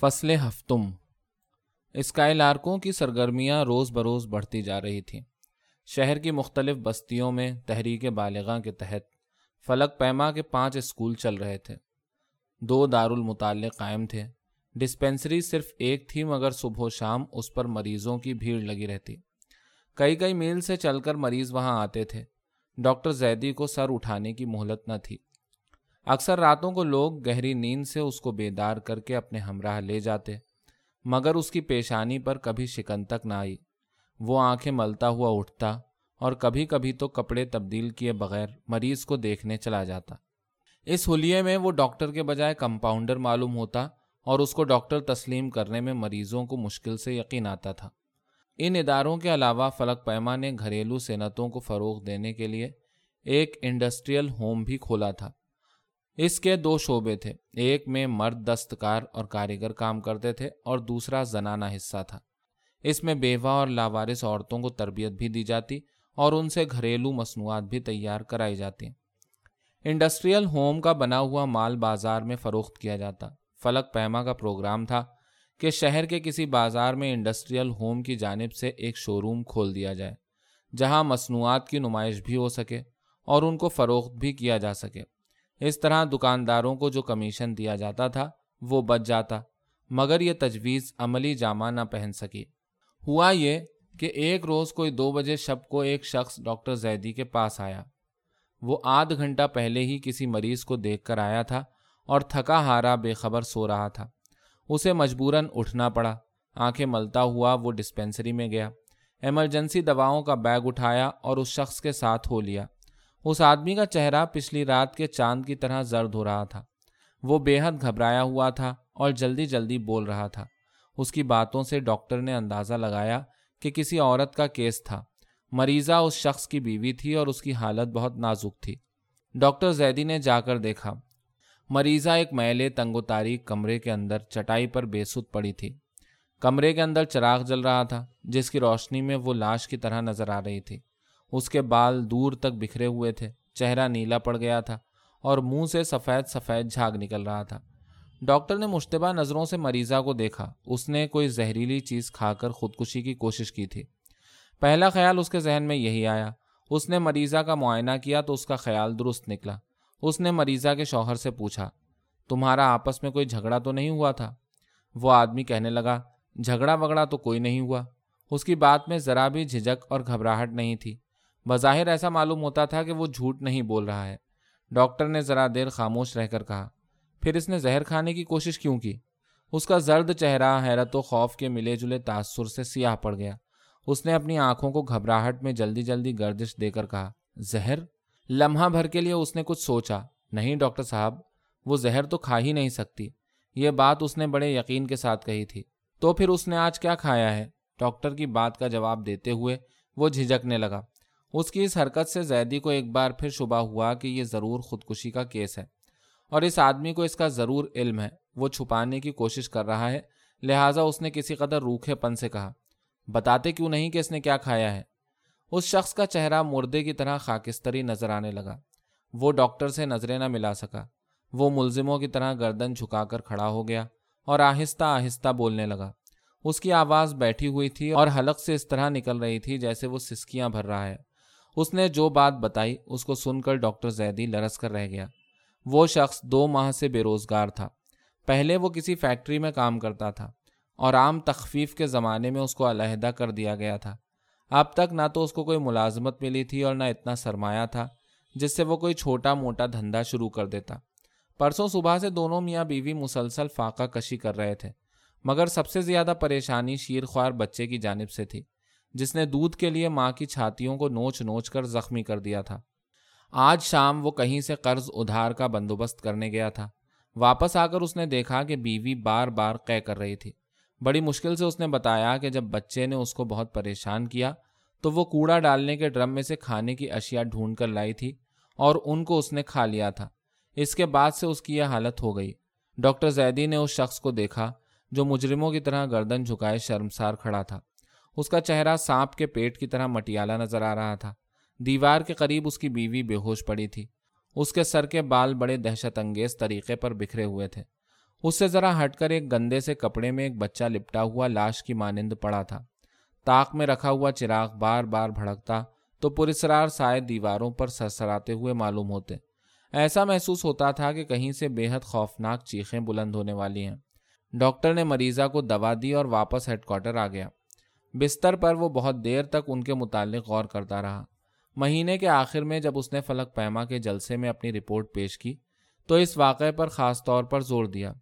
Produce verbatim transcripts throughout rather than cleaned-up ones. فصل ہفتم۔ اسکائی لارکوں کی سرگرمیاں روز بروز بڑھتی جا رہی تھیں۔ شہر کی مختلف بستیوں میں تحریک بالغاں کے تحت فلک پیما کے پانچ اسکول چل رہے تھے، دو دارالمطالعے قائم تھے، ڈسپینسری صرف ایک تھی مگر صبح و شام اس پر مریضوں کی بھیڑ لگی رہتی۔ کئی کئی میل سے چل کر مریض وہاں آتے تھے۔ ڈاکٹر زیدی کو سر اٹھانے کی مہلت نہ تھی۔ اکثر راتوں کو لوگ گہری نیند سے اس کو بیدار کر کے اپنے ہمراہ لے جاتے، مگر اس کی پیشانی پر کبھی شکن تک نہ آئی۔ وہ آنکھیں ملتا ہوا اٹھتا اور کبھی کبھی تو کپڑے تبدیل کیے بغیر مریض کو دیکھنے چلا جاتا۔ اس حلیے میں وہ ڈاکٹر کے بجائے کمپاؤنڈر معلوم ہوتا اور اس کو ڈاکٹر تسلیم کرنے میں مریضوں کو مشکل سے یقین آتا تھا۔ ان اداروں کے علاوہ فلک پیما نے گھریلو صنعتوں کو فروغ دینے کے لیے ایک انڈسٹریل ہوم بھی کھولا تھا۔ اس کے دو شعبے تھے، ایک میں مرد دستکار اور کاریگر کام کرتے تھے اور دوسرا زنانہ حصہ تھا۔ اس میں بیوہ اور لاوارث عورتوں کو تربیت بھی دی جاتی اور ان سے گھریلو مصنوعات بھی تیار کرائی جاتی۔ انڈسٹریل ہوم کا بنا ہوا مال بازار میں فروخت کیا جاتا۔ فلک پیما کا پروگرام تھا کہ شہر کے کسی بازار میں انڈسٹریل ہوم کی جانب سے ایک شو روم کھول دیا جائے، جہاں مصنوعات کی نمائش بھی ہو سکے اور ان کو فروخت بھی کیا جا سکے۔ اس طرح دکانداروں کو جو کمیشن دیا جاتا تھا وہ بچ جاتا، مگر یہ تجویز عملی جامہ نہ پہن سکی۔ ہوا یہ کہ ایک روز کوئی دو بجے شب کو ایک شخص ڈاکٹر زیدی کے پاس آیا۔ وہ آدھ گھنٹہ پہلے ہی کسی مریض کو دیکھ کر آیا تھا اور تھکا ہارا بے خبر سو رہا تھا۔ اسے مجبوراً اٹھنا پڑا۔ آنکھیں ملتا ہوا وہ ڈسپینسری میں گیا، ایمرجنسی دواؤں کا بیگ اٹھایا اور اس شخص کے ساتھ ہو لیا۔ اس آدمی کا چہرہ پچھلی رات کے چاند کی طرح زرد ہو رہا تھا۔ وہ بے حد گھبرایا ہوا تھا اور جلدی جلدی بول رہا تھا۔ اس کی باتوں سے ڈاکٹر نے اندازہ لگایا کہ کسی عورت کا کیس تھا۔ مریضہ اس شخص کی بیوی تھی اور اس کی حالت بہت نازک تھی۔ ڈاکٹر زیدی نے جا کر دیکھا، مریضہ ایک میلے تنگ و تاریک کمرے کے اندر چٹائی پر بے سدھ پڑی تھی۔ کمرے کے اندر چراغ جل رہا تھا جس کی روشنی میں وہ لاش کی طرح نظر آ رہی تھی۔ اس کے بال دور تک بکھرے ہوئے تھے، چہرہ نیلا پڑ گیا تھا اور منہ سے سفید سفید جھاگ نکل رہا تھا۔ ڈاکٹر نے مشتبہ نظروں سے مریضہ کو دیکھا۔ اس نے کوئی زہریلی چیز کھا کر خودکشی کی کوشش کی تھی، پہلا خیال اس کے ذہن میں یہی آیا۔ اس نے مریضہ کا معائنہ کیا تو اس کا خیال درست نکلا۔ اس نے مریضہ کے شوہر سے پوچھا، تمہارا آپس میں کوئی جھگڑا تو نہیں ہوا تھا؟ وہ آدمی کہنے لگا، جھگڑا وگڑا تو کوئی نہیں ہوا۔ اس کی بات میں ذرا بھی جھجک اور گھبراہٹ نہیں تھی۔ بظاہر ایسا معلوم ہوتا تھا کہ وہ جھوٹ نہیں بول رہا ہے۔ ڈاکٹر نے ذرا دیر خاموش رہ کر کہا، پھر اس نے زہر کھانے کی کوشش کیوں کی؟ اس کا زرد چہرہ حیرت و خوف کے ملے جلے تاثر سے سیاہ پڑ گیا۔ اس نے اپنی آنکھوں کو گھبراہٹ میں جلدی جلدی گردش دے کر کہا، زہر؟ لمحہ بھر کے لیے اس نے کچھ سوچا، نہیں ڈاکٹر صاحب، وہ زہر تو کھا ہی نہیں سکتی۔ یہ بات اس نے بڑے یقین کے ساتھ کہی تھی۔ تو پھر اس نے آج کیا کھایا ہے؟ ڈاکٹر کی بات کا جواب دیتے ہوئے وہ جھجکنے لگا۔ اس کی اس حرکت سے زیدی کو ایک بار پھر شبہ ہوا کہ یہ ضرور خودکشی کا کیس ہے اور اس آدمی کو اس کا ضرور علم ہے۔ وہ چھپانے کی کوشش کر رہا ہے، لہٰذا اس نے کسی قدر روکھے پن سے کہا، بتاتے کیوں نہیں کہ اس نے کیا کھایا ہے؟ اس شخص کا چہرہ مردے کی طرح خاکستری نظر آنے لگا۔ وہ ڈاکٹر سے نظریں نہ ملا سکا۔ وہ ملزموں کی طرح گردن جھکا کر کھڑا ہو گیا اور آہستہ آہستہ بولنے لگا۔ اس کی آواز بیٹھی ہوئی تھی اور حلق سے اس طرح نکل رہی تھی جیسے وہ سسکیاں بھر رہا ہے۔ اس نے جو بات بتائی اس کو سن کر ڈاکٹر زیدی لرس کر رہ گیا۔ وہ شخص دو ماہ سے بے روزگار تھا۔ پہلے وہ کسی فیکٹری میں کام کرتا تھا اور عام تخفیف کے زمانے میں اس کو علیحدہ کر دیا گیا تھا۔ اب تک نہ تو اس کو کوئی ملازمت ملی تھی اور نہ اتنا سرمایہ تھا جس سے وہ کوئی چھوٹا موٹا دھندا شروع کر دیتا۔ پرسوں صبح سے دونوں میاں بیوی مسلسل فاقہ کشی کر رہے تھے، مگر سب سے زیادہ پریشانی شیرخوار بچے کی جانب سے تھی، جس نے دودھ کے لیے ماں کی چھاتیوں کو نوچ نوچ کر زخمی کر دیا تھا۔ آج شام وہ کہیں سے قرض ادھار کا بندوبست کرنے گیا تھا۔ واپس آ کر اس نے دیکھا کہ بیوی بار بار قے کر رہی تھی۔ بڑی مشکل سے اس نے بتایا کہ جب بچے نے اس کو بہت پریشان کیا تو وہ کوڑا ڈالنے کے ڈرم میں سے کھانے کی اشیاء ڈھونڈ کر لائی تھی اور ان کو اس نے کھا لیا تھا۔ اس کے بعد سے اس کی یہ حالت ہو گئی۔ ڈاکٹر زیدی نے اس شخص کو دیکھا جو مجرموں کی طرح گردن جھکائے شرمسار کھڑا تھا۔ اس کا چہرہ سانپ کے پیٹ کی طرح مٹیالا نظر آ رہا تھا۔ دیوار کے قریب اس کی بیوی بے ہوش پڑی تھی۔ اس کے سر کے بال بڑے دہشت انگیز طریقے پر بکھرے ہوئے تھے۔ اس سے ذرا ہٹ کر ایک گندے سے کپڑے میں ایک بچہ لپٹا ہوا لاش کی مانند پڑا تھا. طاق میں رکھا ہوا چراغ بار بار بھڑکتا تو پراسرار سائے دیواروں پر سرسراتے ہوئے معلوم ہوتے. ایسا محسوس ہوتا تھا کہ کہیں سے بے حد خوفناک چیخیں بلند ہونے والی ہیں. ڈاکٹر نے مریضہ کو دوا دی اور واپس ہیڈ کوارٹر آ گیا. بستر پر وہ بہت دیر تک ان کے متعلق غور کرتا رہا. مہینے کے آخر میں جب اس نے فلک پیما کے جلسے میں اپنی رپورٹ پیش کی تو اس واقعے پر خاص طور پر زور دیا.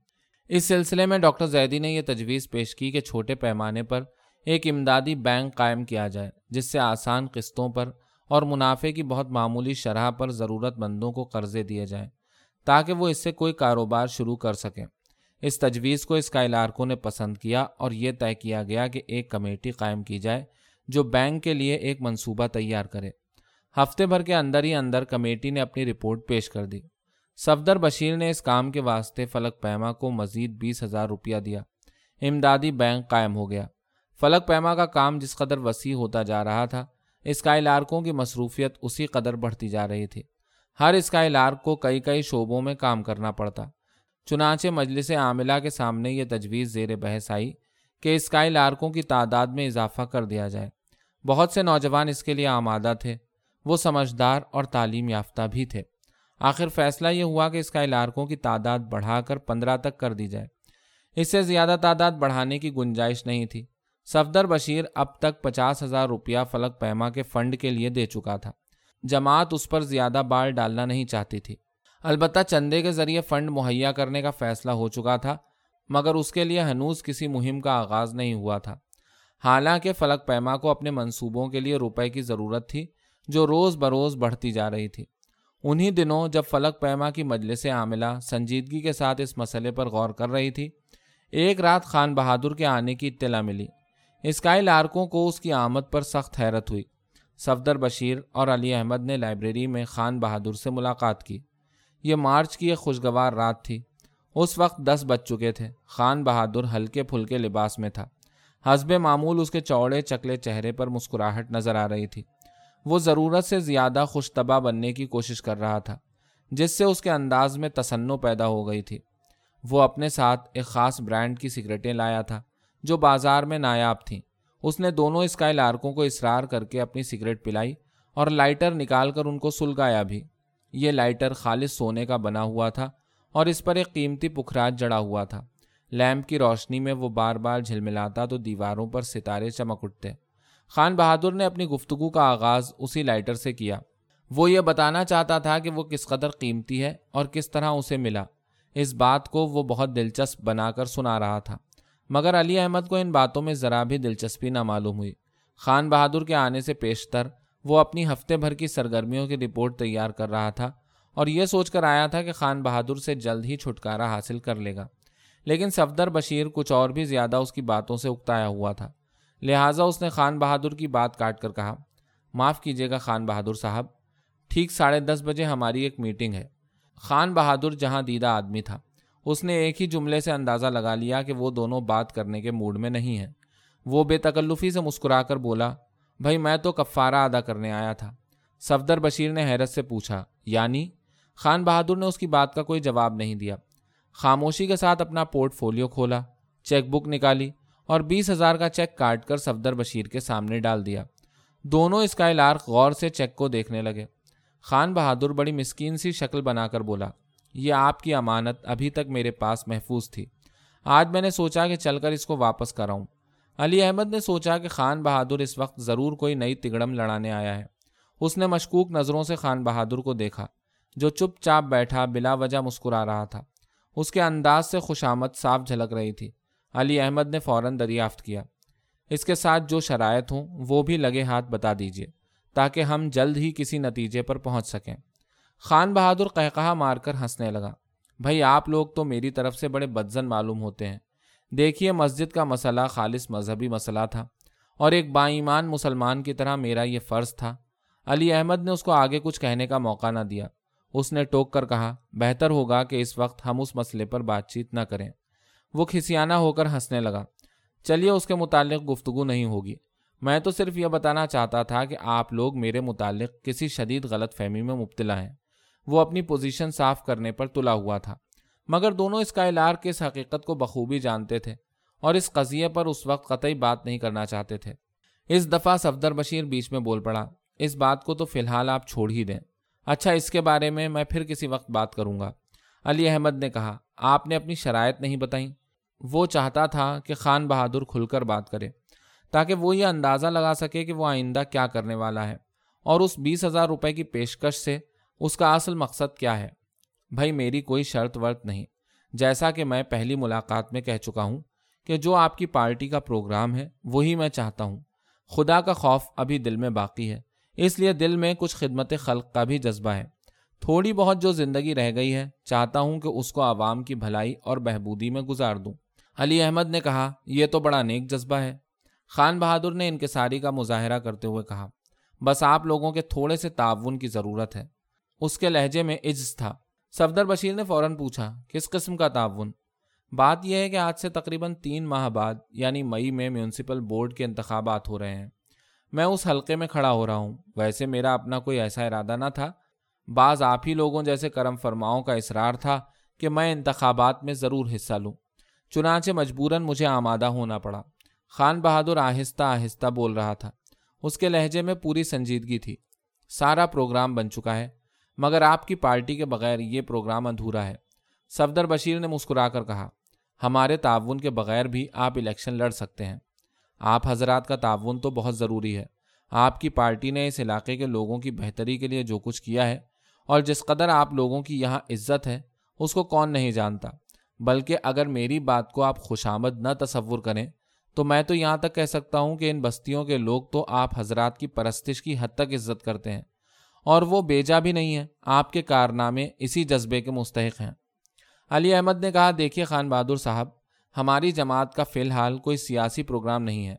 اس سلسلے میں ڈاکٹر زیدی نے یہ تجویز پیش کی کہ چھوٹے پیمانے پر ایک امدادی بینک قائم کیا جائے جس سے آسان قسطوں پر اور منافع کی بہت معمولی شرح پر ضرورت مندوں کو قرضے دیے جائیں تاکہ وہ اس سے کوئی کاروبار شروع کر سکیں. اس تجویز کو اسکائی لارکوں نے پسند کیا اور یہ طے کیا گیا کہ ایک کمیٹی قائم کی جائے جو بینک کے لیے ایک منصوبہ تیار کرے. ہفتے بھر کے اندر ہی اندر کمیٹی نے اپنی رپورٹ پیش کر دی. صفدر بشیر نے اس کام کے واسطے فلک پیما کو مزید بیس ہزار روپیہ دیا. امدادی بینک قائم ہو گیا. فلک پیما کا کام جس قدر وسیع ہوتا جا رہا تھا اسکائی لارکوں کی مصروفیت اسی قدر بڑھتی جا رہی تھی. ہر اسکائی لارک کو کئی کئی شعبوں میں کام کرنا پڑتا. چنانچہ مجلس عاملہ کے سامنے یہ تجویز زیر بحث آئی کہ اسکائی لارکوں کی تعداد میں اضافہ کر دیا جائے. بہت سے نوجوان اس کے لیے آمادہ تھے. وہ سمجھدار اور تعلیم یافتہ بھی تھے. آخر فیصلہ یہ ہوا کہ اسکائی لارکوں کی تعداد بڑھا کر پندرہ تک کر دی جائے. اس سے زیادہ تعداد بڑھانے کی گنجائش نہیں تھی. صفدر بشیر اب تک پچاس ہزار روپیہ فلک پیما کے فنڈ کے لیے دے چکا تھا. جماعت اس پر زیادہ بال ڈالنا نہیں چاہتی تھی. البتہ چندے کے ذریعے فنڈ مہیا کرنے کا فیصلہ ہو چکا تھا مگر اس کے لیے ہنوز کسی مہم کا آغاز نہیں ہوا تھا. حالانکہ فلک پیما کو اپنے منصوبوں کے لیے روپے کی ضرورت تھی جو روز بروز بڑھتی جا رہی تھی. انہی دنوں جب فلک پیما کی مجلس عاملہ سنجیدگی کے ساتھ اس مسئلے پر غور کر رہی تھی ایک رات خان بہادر کے آنے کی اطلاع ملی. اسکائی لارکوں کو اس کی آمد پر سخت حیرت ہوئی. صفدر بشیر اور علی احمد نے لائبریری میں خان بہادر سے ملاقات کی. یہ مارچ کی ایک خوشگوار رات تھی. اس وقت دس بج چکے تھے. خان بہادر ہلکے پھلکے لباس میں تھا. حسب معمول اس کے چوڑے چکلے چہرے پر مسکراہٹ نظر آ رہی تھی. وہ ضرورت سے زیادہ خوشطبع بننے کی کوشش کر رہا تھا جس سے اس کے انداز میں تصنع پیدا ہو گئی تھی. وہ اپنے ساتھ ایک خاص برانڈ کی سگریٹیں لایا تھا جو بازار میں نایاب تھیں. اس نے دونوں اسکائی لارکوں کو اصرار کر کے اپنی سگریٹ پلائی اور لائٹر نکال کر ان کو سلگایا بھی. یہ لائٹر خالص سونے کا بنا ہوا تھا اور اس پر ایک قیمتی پکھراج جڑا ہوا تھا. لیمپ کی روشنی میں وہ بار بار جھلملاتا تو دیواروں پر ستارے چمک اٹھتے. خان بہادر نے اپنی گفتگو کا آغاز اسی لائٹر سے کیا. وہ یہ بتانا چاہتا تھا کہ وہ کس قدر قیمتی ہے اور کس طرح اسے ملا. اس بات کو وہ بہت دلچسپ بنا کر سنا رہا تھا مگر علی احمد کو ان باتوں میں ذرا بھی دلچسپی نہ معلوم ہوئی. خان بہادر کے آنے سے پیشتر وہ اپنی ہفتے بھر کی سرگرمیوں کی رپورٹ تیار کر رہا تھا اور یہ سوچ کر آیا تھا کہ خان بہادر سے جلد ہی چھٹکارا حاصل کر لے گا. لیکن صفدر بشیر کچھ اور بھی زیادہ اس کی باتوں سے اکتایا ہوا تھا. لہٰذا اس نے خان بہادر کی بات کاٹ کر کہا, معاف کیجیے گا خان بہادر صاحب, ٹھیک ساڑھے دس بجے ہماری ایک میٹنگ ہے. خان بہادر جہاں دیدہ آدمی تھا. اس نے ایک ہی جملے سے اندازہ لگا لیا کہ وہ دونوں بات کرنے کے موڈ میں نہیں ہیں. وہ بے تکلفی سے مسکرا کر بولا, بھائی میں تو کفارہ ادا کرنے آیا تھا. صفدر بشیر نے حیرت سے پوچھا, یعنی؟ خان بہادر نے اس کی بات کا کوئی جواب نہیں دیا. خاموشی کے ساتھ اپنا پورٹ فولیو کھولا, چیک بک نکالی اور بیس ہزار کا چیک کاٹ کر صفدر بشیر کے سامنے ڈال دیا. دونوں اسکائی لارک غور سے چیک کو دیکھنے لگے. خان بہادر بڑی مسکین سی شکل بنا کر بولا, یہ آپ کی امانت ابھی تک میرے پاس محفوظ تھی. آج میں نے سوچا کہ چل کر اس کو واپس کراؤں. علی احمد نے سوچا کہ خان بہادر اس وقت ضرور کوئی نئی تگڑم لڑانے آیا ہے. اس نے مشکوک نظروں سے خان بہادر کو دیکھا جو چپ چاپ بیٹھا بلا وجہ مسکرا رہا تھا. اس کے انداز سے خوشامد صاف جھلک رہی تھی. علی احمد نے فوراً دریافت کیا, اس کے ساتھ جو شرائط ہوں وہ بھی لگے ہاتھ بتا دیجیے تاکہ ہم جلد ہی کسی نتیجے پر پہنچ سکیں. خان بہادر قہقہہ مار کر ہنسنے لگا. بھائی آپ لوگ تو میری طرف سے بڑے بدزن معلوم ہوتے ہیں. دیکھیے مسجد کا مسئلہ خالص مذہبی مسئلہ تھا اور ایک با ایمان مسلمان کی طرح میرا یہ فرض تھا. علی احمد نے اس کو آگے کچھ کہنے کا موقع نہ دیا. اس نے ٹوک کر کہا, بہتر ہوگا کہ اس وقت ہم اس مسئلے پر بات چیت نہ کریں. وہ کھسیانہ ہو کر ہنسنے لگا. چلیے اس کے متعلق گفتگو نہیں ہوگی. میں تو صرف یہ بتانا چاہتا تھا کہ آپ لوگ میرے متعلق کسی شدید غلط فہمی میں مبتلا ہیں. وہ اپنی پوزیشن صاف کرنے پر تلا ہوا تھا. مگر دونوں اس کائلار کے اس حقیقت کو بخوبی جانتے تھے اور اس قضیے پر اس وقت قطعی بات نہیں کرنا چاہتے تھے۔ اس دفعہ صفدر بشیر بیچ میں بول پڑا، اس بات کو تو فی الحال آپ چھوڑ ہی دیں، اچھا اس کے بارے میں میں پھر کسی وقت بات کروں گا۔ علی احمد نے کہا، آپ نے اپنی شرائط نہیں بتائیں۔ وہ چاہتا تھا کہ خان بہادر کھل کر بات کرے تاکہ وہ یہ اندازہ لگا سکے کہ وہ آئندہ کیا کرنے والا ہے اور اس بیس ہزار روپے کی پیشکش سے اس کا اصل مقصد کیا ہے۔ بھائی میری کوئی شرط ورط نہیں، جیسا کہ میں پہلی ملاقات میں کہہ چکا ہوں کہ جو آپ کی پارٹی کا پروگرام ہے وہی میں چاہتا ہوں۔ خدا کا خوف ابھی دل میں باقی ہے، اس لیے دل میں کچھ خدمت خلق کا بھی جذبہ ہے۔ تھوڑی بہت جو زندگی رہ گئی ہے چاہتا ہوں کہ اس کو عوام کی بھلائی اور بہبودی میں گزار دوں۔ علی احمد نے کہا، یہ تو بڑا نیک جذبہ ہے۔ خان بہادر نے انکساری کا مظاہرہ کرتے ہوئے کہا، بس آپ لوگوں کے تھوڑے سے تعاون کی ضرورت ہے۔ اس کے لہجے میں عجز تھا۔ صفدر بشیر نے فوراً پوچھا، کس قسم کا تعاون؟ بات یہ ہے کہ آج سے تقریباً تین ماہ بعد یعنی مئی میں میونسپل بورڈ کے انتخابات ہو رہے ہیں۔ میں اس حلقے میں کھڑا ہو رہا ہوں، ویسے میرا اپنا کوئی ایسا ارادہ نہ تھا، بعض آپ ہی لوگوں جیسے کرم فرماؤں کا اصرار تھا کہ میں انتخابات میں ضرور حصہ لوں، چنانچہ مجبوراً مجھے آمادہ ہونا پڑا۔ خان بہادر آہستہ آہستہ بول رہا تھا، اس کے لہجے میں پوری سنجیدگی تھی۔ سارا پروگرام بن چکا ہے مگر آپ کی پارٹی کے بغیر یہ پروگرام ادھورا ہے۔ صفدر بشیر نے مسکرا کر کہا، ہمارے تعاون کے بغیر بھی آپ الیکشن لڑ سکتے ہیں، آپ حضرات کا تعاون تو بہت ضروری ہے۔ آپ کی پارٹی نے اس علاقے کے لوگوں کی بہتری کے لیے جو کچھ کیا ہے اور جس قدر آپ لوگوں کی یہاں عزت ہے اس کو کون نہیں جانتا، بلکہ اگر میری بات کو آپ خوش آمد نہ تصور کریں تو میں تو یہاں تک کہہ سکتا ہوں کہ ان بستیوں کے لوگ تو آپ حضرات کی پرستش کی حد تک عزت کرتے ہیں اور وہ بیجا بھی نہیں ہے، آپ کے کارنامے اسی جذبے کے مستحق ہیں۔ علی احمد نے کہا، دیکھیے خان بہادر صاحب، ہماری جماعت کا فی الحال کوئی سیاسی پروگرام نہیں ہے،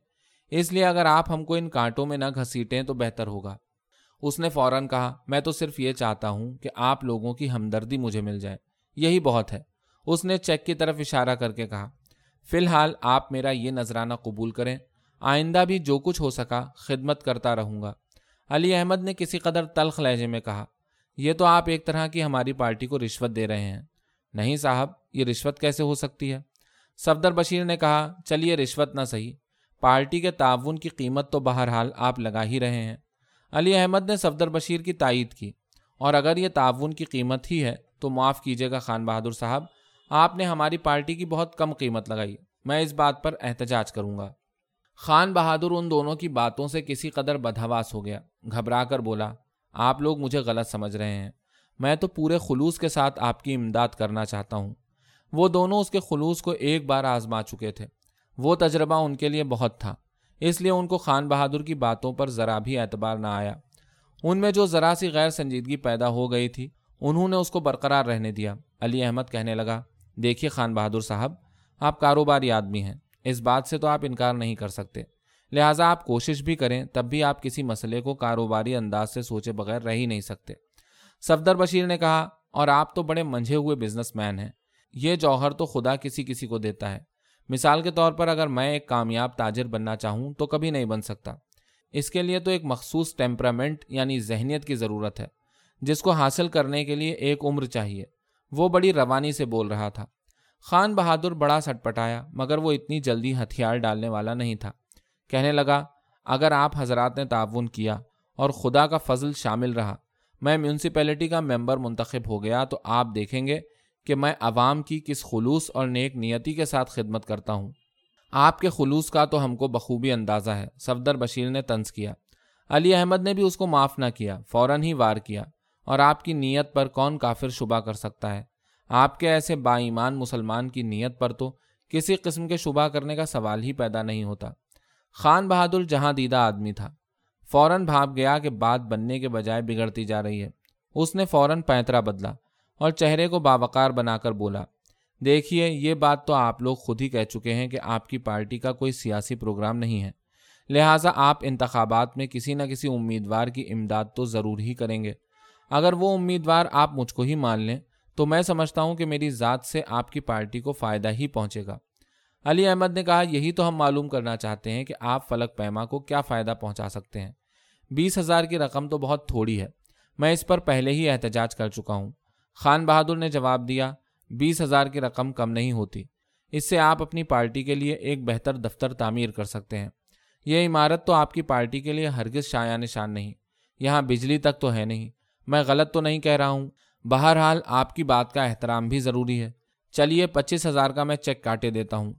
اس لیے اگر آپ ہم کو ان کانٹوں میں نہ گھسیٹیں تو بہتر ہوگا۔ اس نے فوراً کہا، میں تو صرف یہ چاہتا ہوں کہ آپ لوگوں کی ہمدردی مجھے مل جائے، یہی بہت ہے۔ اس نے چیک کی طرف اشارہ کر کے کہا، فی الحال آپ میرا یہ نذرانہ قبول کریں، آئندہ بھی جو کچھ ہو سکا خدمت کرتا رہوں گا۔ علی احمد نے کسی قدر تلخ لہجے میں کہا، یہ تو آپ ایک طرح کی ہماری پارٹی کو رشوت دے رہے ہیں۔ نہیں صاحب، یہ رشوت کیسے ہو سکتی ہے؟ صفدر بشیر نے کہا، چلیے رشوت نہ صحیح، پارٹی کے تعاون کی قیمت تو بہرحال آپ لگا ہی رہے ہیں۔ علی احمد نے صفدر بشیر کی تائید کی، اور اگر یہ تعاون کی قیمت ہی ہے تو معاف کیجیے گا خان بہادر صاحب، آپ نے ہماری پارٹی کی بہت کم قیمت لگائی، میں اس بات پر احتجاج کروں گا۔ خان بہادر ان دونوں کی باتوں سے کسی قدر بدحواس ہو گیا، گھبرا کر بولا، آپ لوگ مجھے غلط سمجھ رہے ہیں، میں تو پورے خلوص کے ساتھ آپ کی امداد کرنا چاہتا ہوں۔ وہ دونوں اس کے خلوص کو ایک بار آزما چکے تھے، وہ تجربہ ان کے لیے بہت تھا، اس لیے ان کو خان بہادر کی باتوں پر ذرا بھی اعتبار نہ آیا۔ ان میں جو ذرا سی غیر سنجیدگی پیدا ہو گئی تھی انہوں نے اس کو برقرار رہنے دیا۔ علی احمد کہنے لگا، دیکھیے خان بہادر صاحب، آپ کاروباری آدمی ہیں، اس بات سے تو آپ انکار نہیں کر سکتے، لہٰذا آپ کوشش بھی کریں تب بھی آپ کسی مسئلے کو کاروباری انداز سے سوچے بغیر رہ ہی نہیں سکتے۔ صفدر بشیر نے کہا، اور آپ تو بڑے منجھے ہوئے بزنس مین ہیں، یہ جوہر تو خدا کسی کسی کو دیتا ہے۔ مثال کے طور پر اگر میں ایک کامیاب تاجر بننا چاہوں تو کبھی نہیں بن سکتا، اس کے لیے تو ایک مخصوص ٹیمپرامنٹ یعنی ذہنیت کی ضرورت ہے جس کو حاصل کرنے کے لیے ایک عمر چاہیے۔ وہ بڑی روانی سے بول رہا تھا۔ خان بہادر بڑا سٹ پٹایا مگر وہ اتنی جلدی ہتھیار ڈالنے والا نہیں تھا، کہنے لگا، اگر آپ حضرات نے تعاون کیا اور خدا کا فضل شامل رہا، میں میونسپیلٹی کا ممبر منتخب ہو گیا تو آپ دیکھیں گے کہ میں عوام کی کس خلوص اور نیک نیتی کے ساتھ خدمت کرتا ہوں۔ آپ کے خلوص کا تو ہم کو بخوبی اندازہ ہے، صفدر بشیر نے طنز کیا۔ علی احمد نے بھی اس کو معاف نہ کیا، فوراً ہی وار کیا، اور آپ کی نیت پر کون کافر شبہ کر سکتا ہے؟ آپ کے ایسے با ایمان مسلمان کی نیت پر تو کسی قسم کے شبہ کرنے کا سوال ہی پیدا نہیں ہوتا۔ خان بہادر جہاں دیدہ آدمی تھا، فوراً بھاپ گیا کہ بات بننے کے بجائے بگڑتی جا رہی ہے۔ اس نے فوراً پینترا بدلا اور چہرے کو باوقار بنا کر بولا، دیکھیے یہ بات تو آپ لوگ خود ہی کہہ چکے ہیں کہ آپ کی پارٹی کا کوئی سیاسی پروگرام نہیں ہے، لہٰذا آپ انتخابات میں کسی نہ کسی امیدوار کی امداد تو ضرور ہی کریں گے۔ اگر وہ امیدوار آپ مجھ کو ہی مان لیں تو میں سمجھتا ہوں کہ میری ذات سے آپ کی پارٹی کو فائدہ ہی پہنچے گا۔ علی احمد نے کہا، یہی تو ہم معلوم کرنا چاہتے ہیں کہ آپ فلک پیما کو کیا فائدہ پہنچا سکتے ہیں۔ بیس ہزار کی رقم تو بہت تھوڑی ہے، میں اس پر پہلے ہی احتجاج کر چکا ہوں۔ خان بہادر نے جواب دیا، بیس ہزار کی رقم کم نہیں ہوتی۔ اس سے آپ اپنی پارٹی کے لیے ایک بہتر دفتر تعمیر کر سکتے ہیں۔ یہ عمارت تو آپ کی پارٹی کے لیے ہرگز شایان نشان نہیں، یہاں بجلی تک تو ہے نہیں۔ میں غلط تو نہیں کہہ رہا ہوں؟ بہرحال آپ کی بات کا احترام بھی ضروری ہے۔ چلیے پچیس ہزار کا میں چیک کاٹے دیتا ہوں۔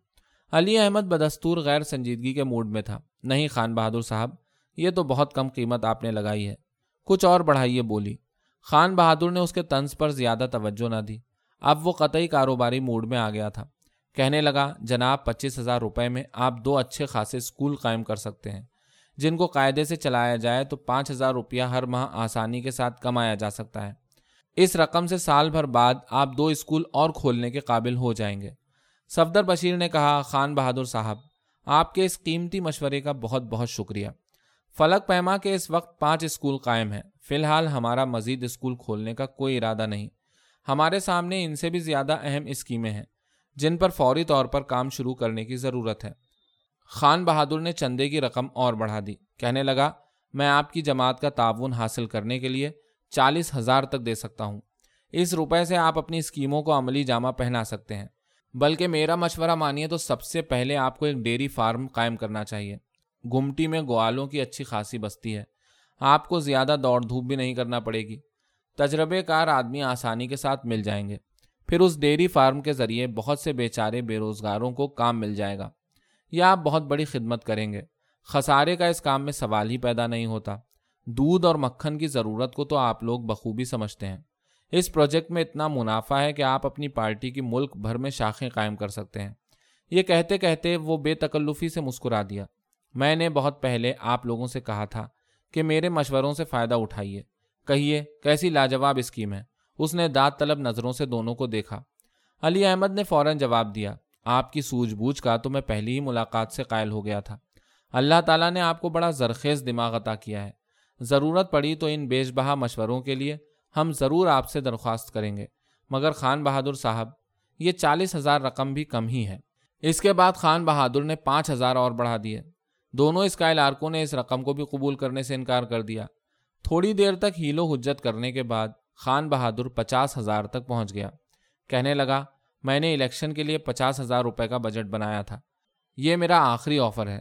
علی احمد بدستور غیر سنجیدگی کے موڈ میں تھا۔ نہیں خان بہادر صاحب، یہ تو بہت کم قیمت آپ نے لگائی ہے، کچھ اور بڑھائیے، بولی۔ خان بہادر نے اس کے طنز پر زیادہ توجہ نہ دی، اب وہ قطعی کاروباری موڈ میں آ گیا تھا۔ کہنے لگا، جناب پچیس ہزار روپے میں آپ دو اچھے خاصے اسکول قائم کر سکتے ہیں، جن کو قاعدے سے چلایا جائے تو پانچ ہزار روپیہ ہر ماہ آسانی کے ساتھ کمایا جا سکتا ہے۔ اس رقم سے سال بھر بعد آپ دو اسکول اور کھولنے کے قابل ہو جائیں گے۔ صفدر بشیر نے کہا، خان بہادر صاحب، آپ کے اس قیمتی مشورے کا بہت بہت شکریہ۔ فلک پیما کے اس وقت پانچ اسکول قائم ہیں، فی الحال ہمارا مزید اسکول کھولنے کا کوئی ارادہ نہیں۔ ہمارے سامنے ان سے بھی زیادہ اہم اسکیمیں ہیں جن پر فوری طور پر کام شروع کرنے کی ضرورت ہے۔ خان بہادر نے چندے کی رقم اور بڑھا دی۔ کہنے لگا، میں آپ کی جماعت کا تعاون حاصل کرنے کے لیے چالیس ہزار تک دے سکتا ہوں۔ اس روپے سے آپ اپنی اسکیموں کو عملی جامہ پہنا سکتے ہیں، بلکہ میرا مشورہ مانیے تو سب سے پہلے آپ کو ایک ڈیری فارم قائم کرنا چاہیے۔ گمٹی میں گوالوں کی اچھی خاصی بستی ہے، آپ کو زیادہ دوڑ دھوپ بھی نہیں کرنا پڑے گی، تجربے کار آدمی آسانی کے ساتھ مل جائیں گے۔ پھر اس ڈیری فارم کے ذریعے بہت سے بیچارے بے روزگاروں کو کام مل جائے گا۔ یہ آپ بہت بڑی خدمت کریں گے، خسارے کا اس کام میں سوال ہی پیدا نہیں ہوتا۔ دودھ اور مکھن کی ضرورت کو تو آپ لوگ بخوبی سمجھتے ہیں۔ اس پروجیکٹ میں اتنا منافع ہے کہ آپ اپنی پارٹی کی ملک بھر میں شاخیں قائم کر سکتے ہیں۔ یہ کہتے کہتے وہ بے تکلفی سے مسکرا دیا۔ میں نے بہت پہلے آپ لوگوں سے کہا تھا کہ میرے مشوروں سے فائدہ اٹھائیے۔ کہیے کیسی لاجواب اسکیم ہے۔ اس نے داد طلب نظروں سے دونوں کو دیکھا۔ علی احمد نے فوراً جواب دیا، آپ کی سوجھ بوجھ کا تو میں پہلی ہی ملاقات سے قائل ہو گیا تھا۔ اللہ تعالیٰ نے آپ کو بڑا زرخیز دماغ عطا کیا ہے، ضرورت پڑی تو ان بیش بہا مشوروں کے لیے ہم ضرور آپ سے درخواست کریں گے۔ مگر خان بہادر صاحب، یہ چالیس ہزار رقم بھی کم ہی ہے۔ اس کے بعد خان بہادر نے پانچ ہزار اور بڑھا دیے۔ دونوں اسکائل آرکوں نے اس رقم کو بھی قبول کرنے سے انکار کر دیا۔ تھوڑی دیر تک ہیل و حجت کرنے کے بعد خان بہادر پچاس ہزار تک پہنچ گیا۔ کہنے لگا، میں نے الیکشن کے لیے پچاس ہزار روپے کا بجٹ بنایا تھا، یہ میرا آخری آفر ہے،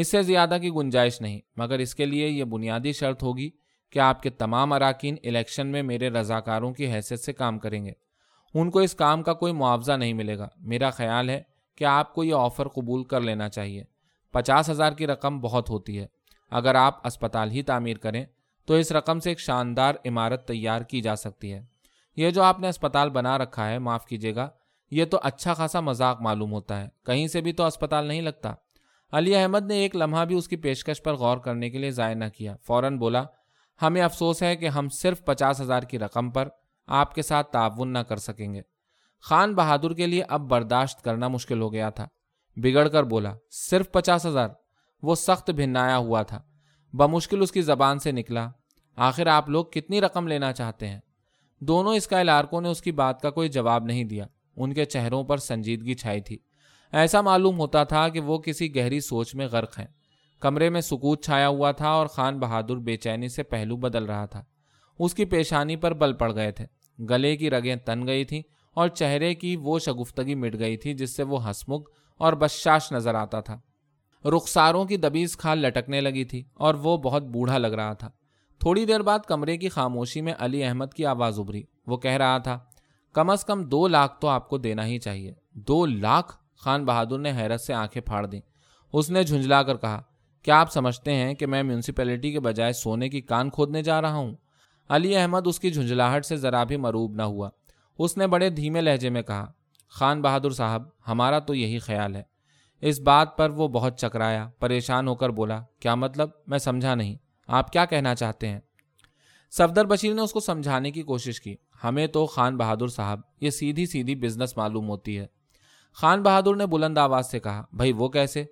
اس سے زیادہ کی گنجائش نہیں، مگر اس کے لیے یہ بنیادی شرط ہوگی کہ آپ کے تمام اراکین الیکشن میں میرے رضاکاروں کی حیثیت سے کام کریں گے، ان کو اس کام کا کوئی معاوضہ نہیں ملے گا۔ میرا خیال ہے کہ آپ کو یہ آفر قبول کر لینا چاہیے۔ پچاس ہزار کی رقم بہت ہوتی ہے، اگر آپ اسپتال ہی تعمیر کریں تو اس رقم سے ایک شاندار عمارت تیار کی جا سکتی ہے۔ یہ جو آپ نے اسپتال بنا رکھا ہے، معاف کیجیے گا، یہ تو اچھا خاصا مذاق معلوم ہوتا ہے، کہیں سے بھی تو اسپتال نہیں لگتا۔ علی احمد نے ایک لمحہ بھی اس کی پیشکش پر غور کرنے کے لیے ضائع نہ کیا، فوراً بولا، ہمیں افسوس ہے کہ ہم صرف پچاس ہزار کی رقم پر آپ کے ساتھ تعاون نہ کر سکیں گے۔ خان بہادر کے لیے اب برداشت کرنا مشکل ہو گیا تھا، بگڑ کر بولا، صرف پچاس ہزار؟ وہ سخت بھنایا ہوا تھا، بمشکل اس کی زبان سے نکلا، آخر آپ لوگ کتنی رقم لینا چاہتے ہیں؟ دونوں اسکائی لارکوں نے اس کی بات کا کوئی جواب نہیں دیا، ان کے چہروں پر سنجیدگی چھائی تھی، ایسا معلوم ہوتا تھا کہ وہ کسی گہری سوچ میں غرق ہیں۔ کمرے میں سکوت چھایا ہوا تھا اور خان بہادر بے چینی سے پہلو بدل رہا تھا۔ اس کی پیشانی پر بل پڑ گئے تھے، گلے کی رگیں تن گئی تھیں اور چہرے کی وہ شگفتگی مٹ گئی تھی جس سے وہ ہنسمکھ اور بشاش نظر آتا تھا۔ رخساروں کی دبیز کھال لٹکنے لگی تھی اور وہ بہت بوڑھا لگ رہا تھا۔ تھوڑی دیر بعد کمرے کی خاموشی میں علی احمد کی آواز ابھری، وہ کہہ رہا تھا، کم از کم دو لاکھ تو آپ کو دینا ہی چاہیے۔ دو لاکھ؟ خان بہادر نے حیرت سے آنکھیں پھاڑ دیں۔ اس نے جھنجھلا کر کہا، کیا آپ سمجھتے ہیں کہ میں میونسپیلٹی کے بجائے سونے کی کان کھودنے جا رہا ہوں؟ علی احمد اس کی جھنجھلاہٹ سے ذرا بھی مروب نہ ہوا، اس نے بڑے دھیمے لہجے میں کہا، خان بہادر صاحب، ہمارا تو یہی خیال ہے۔ اس بات پر وہ بہت چکرایا، پریشان ہو کر بولا، کیا مطلب؟ میں سمجھا نہیں، آپ کیا کہنا چاہتے ہیں؟ صفدر بشیر نے اس کو سمجھانے کی کوشش کی، ہمیں تو خان بہادر صاحب یہ سیدھی سیدھی بزنس معلوم ہوتی ہے۔ خان بہادر نے بلند آواز سے کہا، بھائی وہ کیسے؟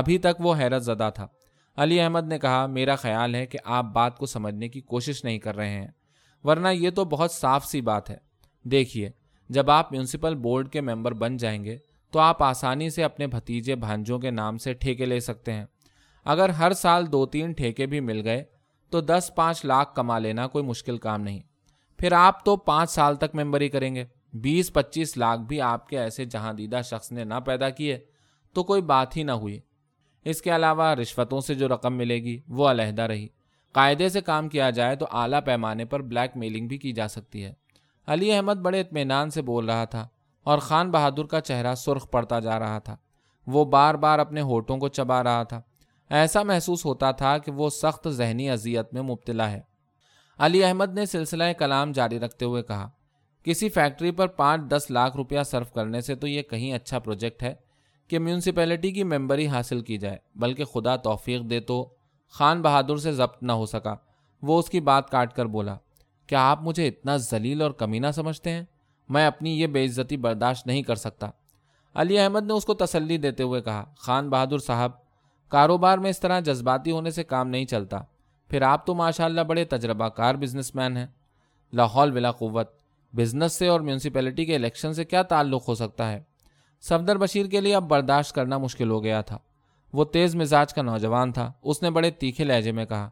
ابھی تک وہ حیرت زدہ تھا۔ علی احمد نے کہا، میرا خیال ہے کہ آپ بات کو سمجھنے کی کوشش نہیں کر رہے ہیں، ورنہ یہ تو بہت صاف سی بات ہے۔ دیکھیے، جب آپ میونسپل بورڈ کے ممبر بن جائیں گے تو آپ آسانی سے اپنے بھتیجے بھانجوں کے نام سے ٹھیکے لے سکتے ہیں۔ اگر ہر سال دو تین ٹھیکے بھی مل گئے تو دس پانچ لاکھ کما لینا کوئی مشکل کام نہیں۔ پھر آپ تو پانچ سال تک ممبری کریں گے، بیس پچیس لاکھ بھی آپ کے ایسے جہاں دیدہ شخص نے نہ پیدا کیے تو کوئی بات ہی نہ ہوئی۔ اس کے علاوہ رشوتوں سے جو رقم ملے گی وہ علیحدہ رہی۔ قاعدے سے کام کیا جائے تو اعلیٰ پیمانے پر بلیک میلنگ بھی کی جا سکتی ہے۔ علی احمد بڑے اطمینان سے بول رہا تھا اور خان بہادر کا چہرہ سرخ پڑتا جا رہا تھا۔ وہ بار بار اپنے ہونٹوں کو چبا رہا تھا۔ ایسا محسوس ہوتا تھا کہ وہ سخت ذہنی اذیت میں مبتلا ہے۔ علی احمد نے سلسلہ کلام جاری رکھتے ہوئے کہا، کسی فیکٹری پر پانچ دس لاکھ روپیہ صرف کرنے سے تو یہ کہیں اچھا پروجیکٹ ہے کہ میونسپیلٹی کی ممبری حاصل کی جائے، بلکہ خدا توفیق دے تو۔ خان بہادر سے ضبط نہ ہو سکا، وہ اس کی بات کاٹ کر بولا، کیا آپ مجھے اتنا ذلیل اور کمینہ سمجھتے ہیں؟ میں اپنی یہ بے عزتی برداشت نہیں کر سکتا۔ علی احمد نے اس کو تسلی دیتے ہوئے کہا، خان بہادر صاحب، کاروبار میں اس طرح جذباتی ہونے سے کام نہیں چلتا۔ پھر آپ تو ماشاءاللہ بڑے تجربہ کار بزنس مین ہیں۔ لا حول ولا قوت، بزنس سے اور میونسپیلٹی کے الیکشن سے کیا تعلق ہو سکتا ہے؟ صفدر بشیر کے لیے اب برداشت کرنا مشکل ہو گیا تھا۔ وہ تیز مزاج کا نوجوان تھا۔ اس نے بڑے تیکھے لہجے میں کہا،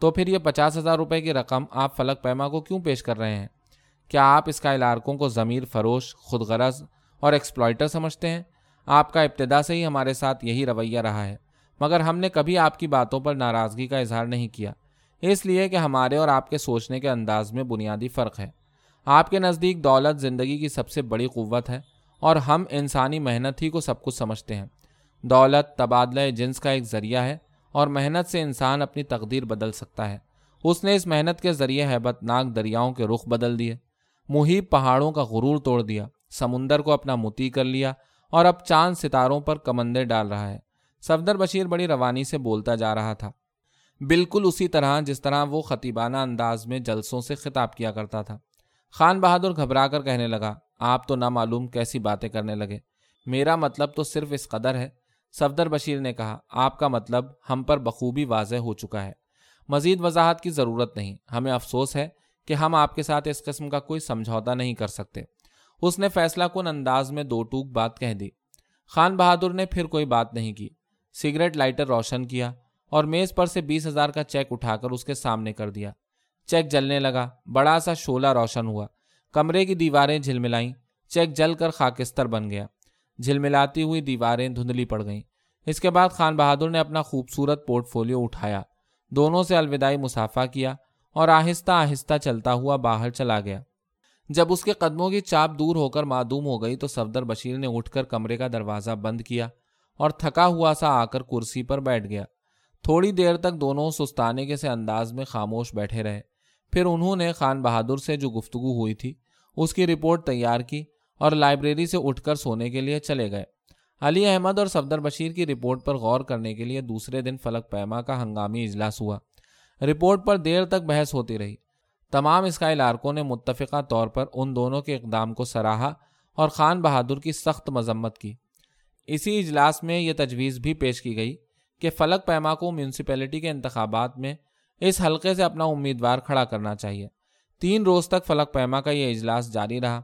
تو پھر یہ پچاس ہزار روپے کی رقم آپ فلک پیما کو کیوں پیش کر رہے ہیں؟ کیا آپ اس کا لارکوں کو ضمیر فروش، خود غرض اور ایکسپلائٹر سمجھتے ہیں؟ آپ کا ابتدا سے ہی ہمارے ساتھ یہی رویہ رہا ہے، مگر ہم نے کبھی آپ کی باتوں پر ناراضگی کا اظہار نہیں کیا، اس لیے کہ ہمارے اور آپ کے سوچنے کے انداز میں بنیادی فرق ہے۔ آپ کے نزدیک دولت زندگی کی سب سے بڑی قوت ہے اور ہم انسانی محنت ہی کو سب کچھ سمجھتے ہیں۔ دولت تبادلہ جنس کا ایک ذریعہ ہے اور محنت سے انسان اپنی تقدیر بدل سکتا ہے۔ اس نے اس محنت کے ذریعے ہیبت ناک دریاؤں کے رخ بدل دیے، محیب پہاڑوں کا غرور توڑ دیا، سمندر کو اپنا موتی کر لیا اور اب چاند ستاروں پر کمندے ڈال رہا ہے۔ صفدر بشیر بڑی روانی سے بولتا جا رہا تھا، بالکل اسی طرح جس طرح وہ خطیبانہ انداز میں جلسوں سے خطاب کیا کرتا تھا۔ خان بہادر گھبرا کر کہنے لگا، آپ تو نامعلوم کیسی باتیں کرنے لگے، میرا مطلب تو صرف اس قدر ہے۔ صفدر بشیر نے کہا، آپ کا مطلب ہم پر بخوبی واضح ہو چکا ہے، مزید وضاحت کی ضرورت نہیں۔ ہمیں افسوس ہے کہ ہم آپ کے ساتھ اس قسم کا کوئی سمجھوتا نہیں کر سکتے۔ اس نے فیصلہ کن انداز میں دو ٹوک بات کہہ دی۔ خان بہادر نے پھر کوئی بات نہیں کی، سگریٹ لائٹر روشن کیا اور میز پر سے بیس ہزار کا چیک اٹھا کر اس کے سامنے کر دیا۔ چیک جلنے لگا، بڑا سا شعلہ روشن ہوا، کمرے کی دیواریں جھلملائیں، چیک جل کر خاکستر بن گیا، جھلملاتی ہوئی دیواریں دھندلی پڑ گئیں۔ اس کے بعد خان بہادر نے اپنا خوبصورت پورٹ فولیو اٹھایا، دونوں سے الوداعی مسافہ کیا اور آہستہ آہستہ چلتا ہوا باہر چلا گیا۔ جب اس کے قدموں کی چاپ دور ہو کر معدوم ہو گئی تو صفدر بشیر نے اٹھ کر کمرے کا دروازہ بند کیا اور تھکا ہوا سا آ کر کرسی پر بیٹھ گیا۔ تھوڑی دیر تک دونوں سستانے کے سے انداز میں خاموش بیٹھے رہے۔ پھر انہوں نے خان بہادر سے جو گفتگو ہوئی تھی اس کی رپورٹ تیار کی اور لائبریری سے اٹھ کر سونے کے لیے چلے گئے۔ علی احمد اور صفدر بشیر کی رپورٹ پر غور کرنے کے لیے دوسرے دن فلک پیما کا ہنگامی اجلاس ہوا۔ رپورٹ پر دیر تک بحث ہوتی رہی۔ تمام اسکائی لارکوں نے متفقہ طور پر ان دونوں کے اقدام کو سراہا اور خان بہادر کی سخت مذمت کی۔ اسی اجلاس میں یہ تجویز بھی پیش کی گئی کہ فلک پیما کو میونسپیلٹی کے انتخابات میں اس حلقے سے اپنا امیدوار کھڑا کرنا چاہیے۔ تین روز تک فلک پیما کا یہ اجلاس جاری رہا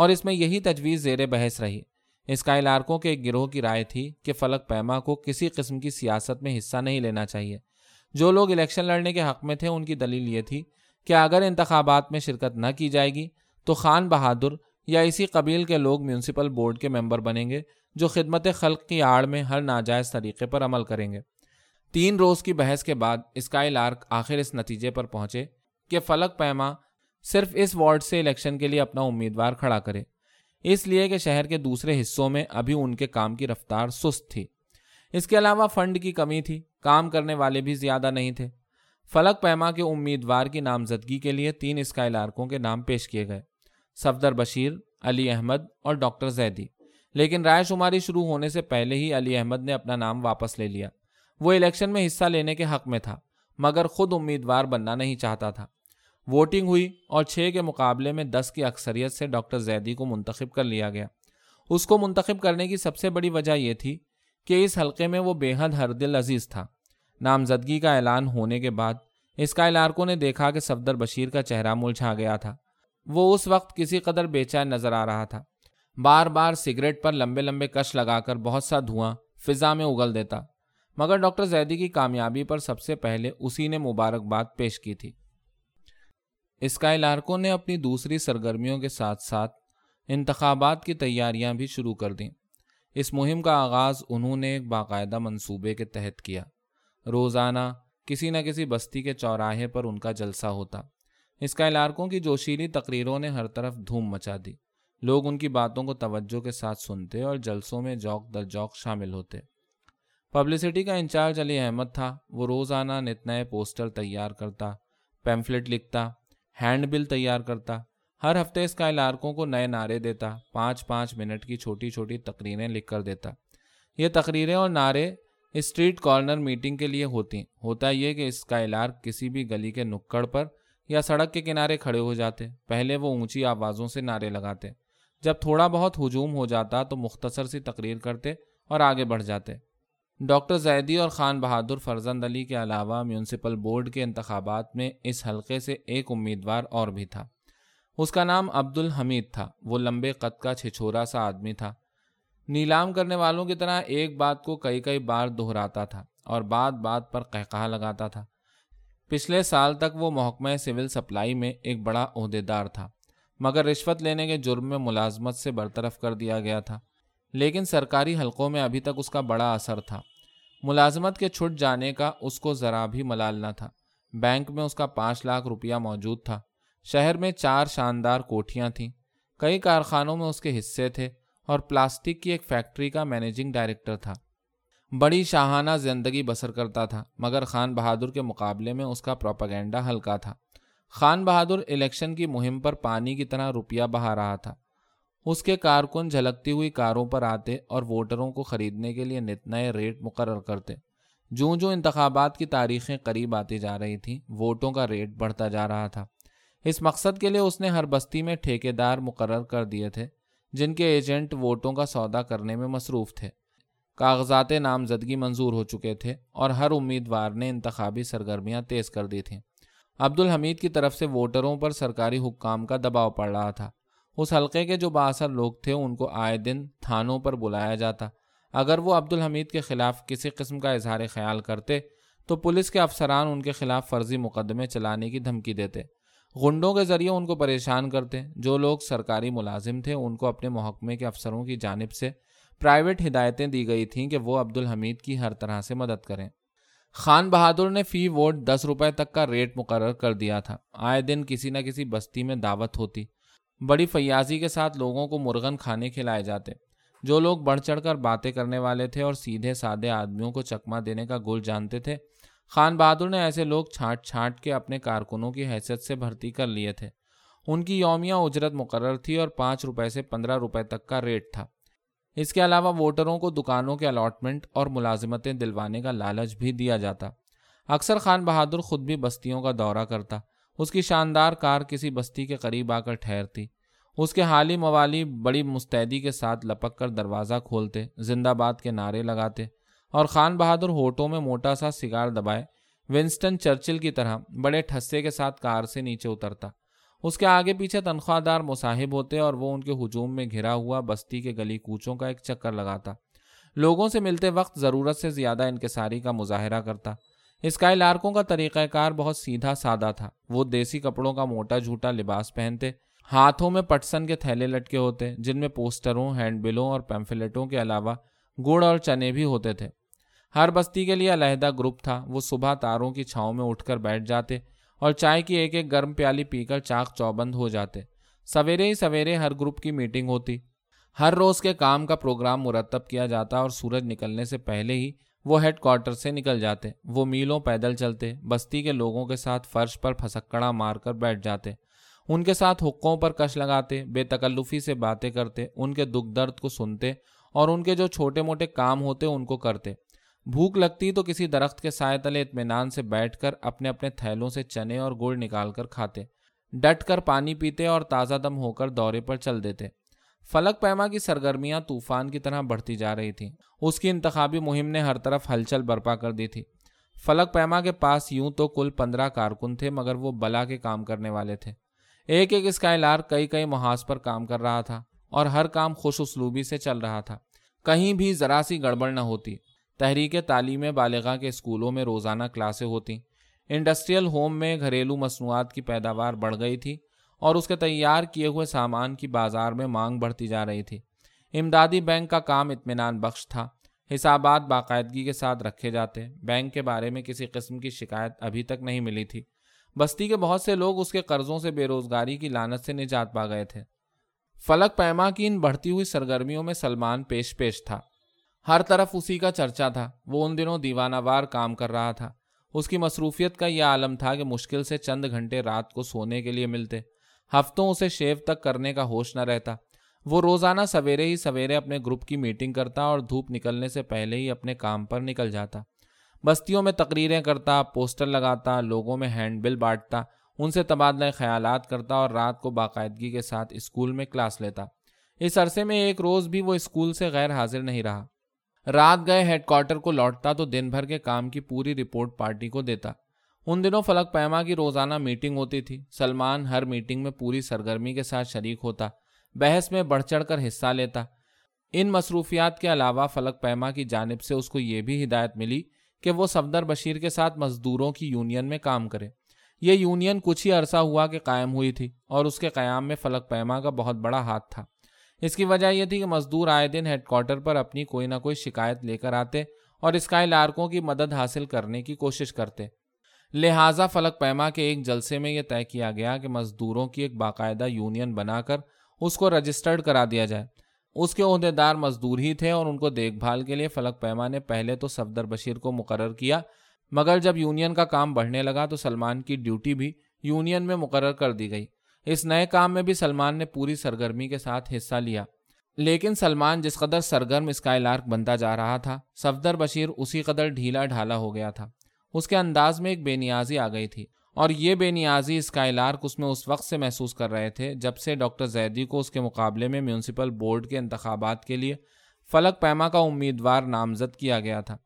اور اس میں یہی تجویز زیر بحث رہی۔ اسکائی لارکوں کے ایک گروہ کی رائے تھی کہ فلک پیما کو کسی قسم کی سیاست میں حصہ نہیں لینا چاہیے۔ جو لوگ الیکشن لڑنے کے حق میں تھے ان کی دلیل یہ تھی کہ اگر انتخابات میں شرکت نہ کی جائے گی تو خان بہادر یا اسی قبیل کے لوگ میونسپل بورڈ کے ممبر بنیں گے جو خدمت خلق کی آڑ میں ہر ناجائز طریقے پر عمل کریں گے۔ تین روز کی بحث کے بعد اسکائی لارک آخر اس نتیجے پر پہنچے کہ فلک پیما صرف اس وارڈ سے الیکشن کے لیے اپنا امیدوار کھڑا کرے، اس لیے کہ شہر کے دوسرے حصوں میں ابھی ان کے کام کی رفتار سست تھی۔ اس کے علاوہ فنڈ کی کمی تھی، کام کرنے والے بھی زیادہ نہیں تھے۔ فلک پیما کے امیدوار کی نامزدگی کے لیے تین اسکائی لارکوں کے نام پیش کیے گئے، صفدر بشیر، علی احمد اور ڈاکٹر زیدی، لیکن رائے شماری شروع ہونے سے پہلے ہی علی احمد نے اپنا نام واپس لے لیا۔ وہ الیکشن میں حصہ لینے کے حق میں تھا مگر خود امیدوار بننا نہیں چاہتا تھا۔ ووٹنگ ہوئی اور چھ کے مقابلے میں دس کی اکثریت سے ڈاکٹر زیدی کو منتخب کر لیا گیا۔ اس کو منتخب کرنے کی سب سے بڑی وجہ یہ تھی کہ اس حلقے میں وہ بے حد ہر دل عزیز تھا۔ نامزدگی کا اعلان ہونے کے بعد اسکائی لارکوں نے دیکھا کہ صفدر بشیر کا چہرہ ملجھا گیا تھا۔ وہ اس وقت کسی قدر بے چین نظر آ رہا تھا، بار بار سگریٹ پر لمبے لمبے کش لگا کر بہت سا دھواں فضا میں اگل دیتا۔ مگر ڈاکٹر زیدی کی کامیابی پر سب سے پہلے اسی نے مبارکباد پیش کی تھی۔ اسکائی لارکوں نے اپنی دوسری سرگرمیوں کے ساتھ ساتھ انتخابات کی تیاریاں بھی شروع کر دیں۔ اس مہم کا آغاز انہوں نے ایک باقاعدہ منصوبے کے تحت کیا۔ روزانہ کسی نہ کسی بستی کے چوراہے پر ان کا جلسہ ہوتا۔ اس کا علاقوں کی جوشیلی تقریروں نے ہر طرف دھوم مچا دی۔ لوگ ان کی باتوں کو توجہ کے ساتھ سنتے اور جلسوں میں جوک در جوک شامل ہوتے۔ پبلسٹی کا انچارج علی احمد تھا۔ وہ روزانہ نت نئے پوسٹر تیار کرتا، پیمفلٹ لکھتا، ہینڈ بل تیار کرتا، ہر ہفتے اس کا علاقوں کو نئے نعرے دیتا، پانچ پانچ منٹ کی چھوٹی چھوٹی تقریریں لکھ کر دیتا۔ یہ تقریریں اور نعرے اسٹریٹ کارنر میٹنگ کے لیے ہوتی۔ ہوتا یہ کہ اس کا علاقہ کسی بھی گلی کے نکڑ پر یا سڑک کے کنارے کھڑے ہو جاتے۔ پہلے وہ اونچی آوازوں سے نعرے لگاتے، جب تھوڑا بہت ہجوم ہو جاتا تو مختصر سی تقریر کرتے اور آگے بڑھ جاتے۔ ڈاکٹر زیدی اور خان بہادر فرزند علی کے علاوہ میونسپل بورڈ کے انتخابات میں اس حلقے سے ایک امیدوار اور بھی تھا۔ اس کا نام عبد الحمید تھا۔ وہ لمبے قد کا چھچھورا سا آدمی تھا۔ نیلام کرنے والوں کی طرح ایک بات کو کئی کئی بار دہراتا تھا اور بات بات پر قہقہہ لگاتا تھا۔ پچھلے سال تک وہ محکمہ سول سپلائی میں ایک بڑا عہدیدار تھا، مگر رشوت لینے کے جرم میں ملازمت سے برطرف کر دیا گیا تھا، لیکن سرکاری حلقوں میں ابھی تک اس کا بڑا اثر تھا۔ ملازمت کے چھٹ جانے کا اس کو ذرا بھی ملال نہ تھا۔ بینک میں اس کا پانچ لاکھ روپیہ موجود تھا۔ شہر میں چار شاندار کوٹھیاں تھیں، کئی کارخانوں میں اس کے حصے تھے، اور پلاسٹک کی ایک فیکٹری کا مینیجنگ ڈائریکٹر تھا۔ بڑی شاہانہ زندگی بسر کرتا تھا، مگر خان بہادر کے مقابلے میں اس کا پروپیگنڈا ہلکا تھا۔ خان بہادر الیکشن کی مہم پر پانی کی طرح روپیہ بہا رہا تھا۔ اس کے کارکن جھلکتی ہوئی کاروں پر آتے اور ووٹروں کو خریدنے کے لیے نت نئے ریٹ مقرر کرتے۔ جوں جوں انتخابات کی تاریخیں قریب آتی جا رہی تھیں، ووٹوں کا ریٹ بڑھتا جا رہا تھا۔ اس مقصد کے لیے اس نے ہر بستی میں ٹھیکیدار مقرر کر دیے تھے، جن کے ایجنٹ ووٹوں کا سودا کرنے میں مصروف تھے۔ کاغذات نامزدگی منظور ہو چکے تھے اور ہر امیدوار نے انتخابی سرگرمیاں تیز کر دی تھیں۔ عبد الحمید کی طرف سے ووٹروں پر سرکاری حکام کا دباؤ پڑ رہا تھا۔ اس حلقے کے جو بااثر لوگ تھے ان کو آئے دن تھانوں پر بلایا جاتا۔ اگر وہ عبد الحمید کے خلاف کسی قسم کا اظہار خیال کرتے تو پولیس کے افسران ان کے خلاف فرضی مقدمے چلانے کی دھمکی دیتے، غنڈوں کے ذریعے ان کو پریشان کرتے۔ جو لوگ سرکاری ملازم تھے ان کو اپنے محکمے کے افسروں کی جانب سے پرائیویٹ ہدایتیں دی گئی تھیں کہ وہ عبد الحمید کی ہر طرح سے مدد کریں۔ خان بہادر نے فی ووٹ دس روپے تک کا ریٹ مقرر کر دیا تھا۔ آئے دن کسی نہ کسی بستی میں دعوت ہوتی، بڑی فیاضی کے ساتھ لوگوں کو مرغن کھانے کھلائے جاتے۔ جو لوگ بڑھ چڑھ کر باتیں کرنے والے تھے اور سیدھے سادے آدمیوں کو چکما دینے کا گل جانتے تھے، خان بہادر نے ایسے لوگ چھانٹ چھانٹ کے اپنے کارکنوں کی حیثیت سے بھرتی کر لیے تھے۔ ان کی یومیہ اجرت مقرر تھی اور پانچ روپے سے پندرہ روپے تک کا ریٹ تھا۔ اس کے علاوہ ووٹروں کو دکانوں کے الاٹمنٹ اور ملازمتیں دلوانے کا لالچ بھی دیا جاتا۔ اکثر خان بہادر خود بھی بستیوں کا دورہ کرتا۔ اس کی شاندار کار کسی بستی کے قریب آ کر ٹھہرتی۔ اس کے حالی موالی بڑی مستعدی کے ساتھ لپک کر دروازہ کھولتے، زندہ باد کے نعرے لگاتے، اور خان بہادر ہوٹوں میں موٹا سا سگار دبائے ونسٹن چرچل کی طرح بڑے ٹھسے کے ساتھ کار سے نیچے اترتا۔ اس کے آگے پیچھے تنخواہ دار مصاحب ہوتے اور وہ ان کے ہجوم میں گھرا ہوا بستی کے گلی کوچوں کا ایک چکر لگاتا۔ لوگوں سے ملتے وقت ضرورت سے زیادہ انکساری کا مظاہرہ کرتا۔ اس کا علاقوں کا طریقہ کار بہت سیدھا سادہ تھا۔ وہ دیسی کپڑوں کا موٹا جھوٹا لباس پہنتے، ہاتھوں میں پٹسن کے تھیلے لٹکے ہوتے جن میں پوسٹروں، ہینڈ بلوں اور پیمفلیٹوں کے علاوہ گڑ اور چنے بھی ہوتے تھے۔ ہر بستی کے لیے علیحدہ گروپ تھا۔ وہ صبح تاروں کی چھاؤں میں اٹھ کر بیٹھ جاتے اور چائے کی ایک ایک گرم پیالی پی کر چاک چوبند ہو جاتے۔ سویرے ہی سویرے ہر گروپ کی میٹنگ ہوتی۔ ہر روز کے کام کا پروگرام مرتب کیا جاتا اور سورج نکلنے سے پہلے ہی وہ ہیڈ کوارٹر سے نکل جاتے۔ وہ میلوں پیدل چلتے، بستی کے لوگوں کے ساتھ فرش پر پھسکڑا مار کر بیٹھ جاتے، ان کے ساتھ حقوں پر کش لگاتے، بے تکلفی سے باتیں کرتے، ان کے دکھ درد کو سنتے اور ان کے جو چھوٹے موٹے کام ہوتے ان کو کرتے۔ بھوک لگتی تو کسی درخت کے سائے تلے اطمینان سے بیٹھ کر اپنے اپنے تھیلوں سے چنے اور گڑ نکال کر کھاتے، ڈٹ کر پانی پیتے اور تازہ دم ہو کر دورے پر چل دیتے۔ فلک پیما کی سرگرمیاں طوفان کی طرح بڑھتی جا رہی تھیں۔ اس کی انتخابی مہم نے ہر طرف ہلچل برپا کر دی تھی۔ فلک پیما کے پاس یوں تو کل پندرہ کارکن تھے، مگر وہ بلا کے کام کرنے والے تھے۔ ایک ایک اسکائلار کئی کئی محاذ پر کام کر رہا تھا اور ہر کام خوش اسلوبی سے چل رہا تھا، کہیں بھی ذرا سی گڑبڑ نہ ہوتی۔ تحریک تعلیم بالغاہ کے اسکولوں میں روزانہ کلاسیں ہوتیں۔ انڈسٹریل ہوم میں گھریلو مصنوعات کی پیداوار بڑھ گئی تھی اور اس کے تیار کیے ہوئے سامان کی بازار میں مانگ بڑھتی جا رہی تھی۔ امدادی بینک کا کام اطمینان بخش تھا، حسابات باقاعدگی کے ساتھ رکھے جاتے، بینک کے بارے میں کسی قسم کی شکایت ابھی تک نہیں ملی تھی۔ بستی کے بہت سے لوگ اس کے قرضوں سے بے روزگاری کی لعنت سے نجات پا گئے تھے۔ فلک پیما کی ان بڑھتی ہوئی سرگرمیوں میں سلمان پیش پیش تھا، ہر طرف اسی کا چرچا تھا۔ وہ ان دنوں دیوانہ وار کام کر رہا تھا۔ اس کی مصروفیت کا یہ عالم تھا کہ مشکل سے چند گھنٹے رات کو سونے کے لیے ملتے، ہفتوں اسے شیو تک کرنے کا ہوش نہ رہتا۔ وہ روزانہ سویرے ہی سویرے اپنے گروپ کی میٹنگ کرتا اور دھوپ نکلنے سے پہلے ہی اپنے کام پر نکل جاتا۔ بستیوں میں تقریریں کرتا، پوسٹر لگاتا، لوگوں میں ہینڈ بل بانٹتا، ان سے تبادلہ خیالات کرتا اور رات کو باقاعدگی کے ساتھ اسکول میں کلاس لیتا۔ اس عرصے میں ایک روز بھی وہ اسکول سے غیر حاضر نہیں رہا۔ رات گئے ہیڈ کوارٹر کو لوٹتا تو دن بھر کے کام کی پوری رپورٹ پارٹی کو دیتا۔ ان دنوں فلک پیما کی روزانہ میٹنگ ہوتی تھی۔ سلمان ہر میٹنگ میں پوری سرگرمی کے ساتھ شریک ہوتا، بحث میں بڑھ چڑھ کر حصہ لیتا۔ ان مصروفیات کے علاوہ فلک پیما کی جانب سے اس کو یہ بھی ہدایت ملی کہ وہ صفدر بشیر کے ساتھ مزدوروں کی یونین میں کام کرے۔ یہ یونین کچھ ہی عرصہ ہوا کہ قائم ہوئی تھی اور اس کے قیام میں فلک پیما کا بہت بڑا ہاتھ تھا۔ اس کی وجہ یہ تھی کہ مزدور آئے دن ہیڈ کوارٹر پر اپنی کوئی نہ کوئی شکایت لے کر آتے اور اسکائی لارکوں کی مدد حاصل کرنے کی کوشش کرتے۔ لہٰذا فلک پیما کے ایک جلسے میں یہ طے کیا گیا کہ مزدوروں کی ایک باقاعدہ یونین بنا کر اس کو رجسٹرڈ کرا دیا جائے۔ اس کے عہدیدار مزدور ہی تھے اور ان کو دیکھ بھال کے لیے فلک پیما نے پہلے تو صفدر بشیر کو مقرر کیا، مگر جب یونین کا کام بڑھنے لگا تو سلمان کی ڈیوٹی بھی یونین میں مقرر کر دی گئی۔ اس نئے کام میں بھی سلمان نے پوری سرگرمی کے ساتھ حصہ لیا، لیکن سلمان جس قدر سرگرم اسکائی لارک بنتا جا رہا تھا، صفدر بشیر اسی قدر ڈھیلا ڈھالا ہو گیا تھا۔ اس کے انداز میں ایک بے نیازی آ گئی تھی، اور یہ بے نیازی اسکائی لارک اس میں اس وقت سے محسوس کر رہے تھے جب سے ڈاکٹر زیدی کو اس کے مقابلے میں میونسپل بورڈ کے انتخابات کے لیے فلک پیما کا امیدوار نامزد کیا گیا تھا۔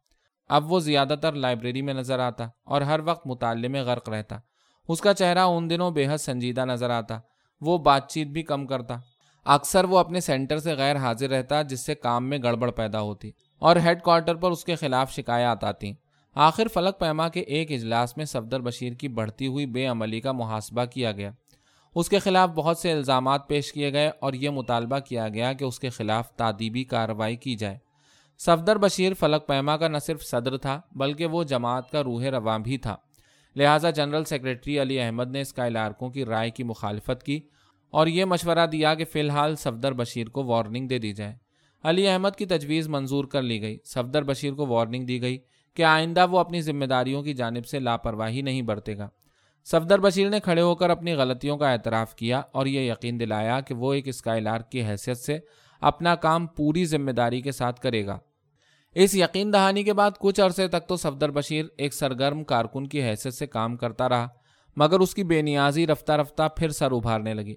اب وہ زیادہ تر لائبریری میں نظر آتا اور ہر وقت مطالعے میں غرق رہتا۔ اس کا چہرہ ان دنوں بے حد سنجیدہ نظر آتا۔ وہ بات چیت بھی کم کرتا، اکثر وہ اپنے سینٹر سے غیر حاضر رہتا، جس سے کام میں گڑبڑ پیدا ہوتی اور ہیڈ کوارٹر پر اس کے خلاف شکایات آتی۔ آخر فلک پیما کے ایک اجلاس میں صفدر بشیر کی بڑھتی ہوئی بے عملی کا محاسبہ کیا گیا۔ اس کے خلاف بہت سے الزامات پیش کیے گئے اور یہ مطالبہ کیا گیا کہ اس کے خلاف تادیبی کارروائی کی جائے۔ صفدر بشیر فلک پیما کا نہ صرف صدر تھا بلکہ وہ جماعت کا روح رواں بھی تھا، لہٰذا جنرل سیکریٹری علی احمد نے اسکائی لارکوں کی رائے کی مخالفت کی اور یہ مشورہ دیا کہ فی الحال صفدر بشیر کو وارننگ دے دی جائے۔ علی احمد کی تجویز منظور کر لی گئی۔ صفدر بشیر کو وارننگ دی گئی کہ آئندہ وہ اپنی ذمہ داریوں کی جانب سے لاپرواہی نہیں برتے گا۔ صفدر بشیر نے کھڑے ہو کر اپنی غلطیوں کا اعتراف کیا اور یہ یقین دلایا کہ وہ ایک اسکائی لارک کی حیثیت سے اپنا کام پوری ذمہ داری کے ساتھ کرے گا۔ اس یقین دہانی کے بعد کچھ عرصے تک تو صفدر بشیر ایک سرگرم کارکن کی حیثیت سے کام کرتا رہا، مگر اس کی بے نیازی رفتہ رفتہ پھر سر ابھارنے لگی۔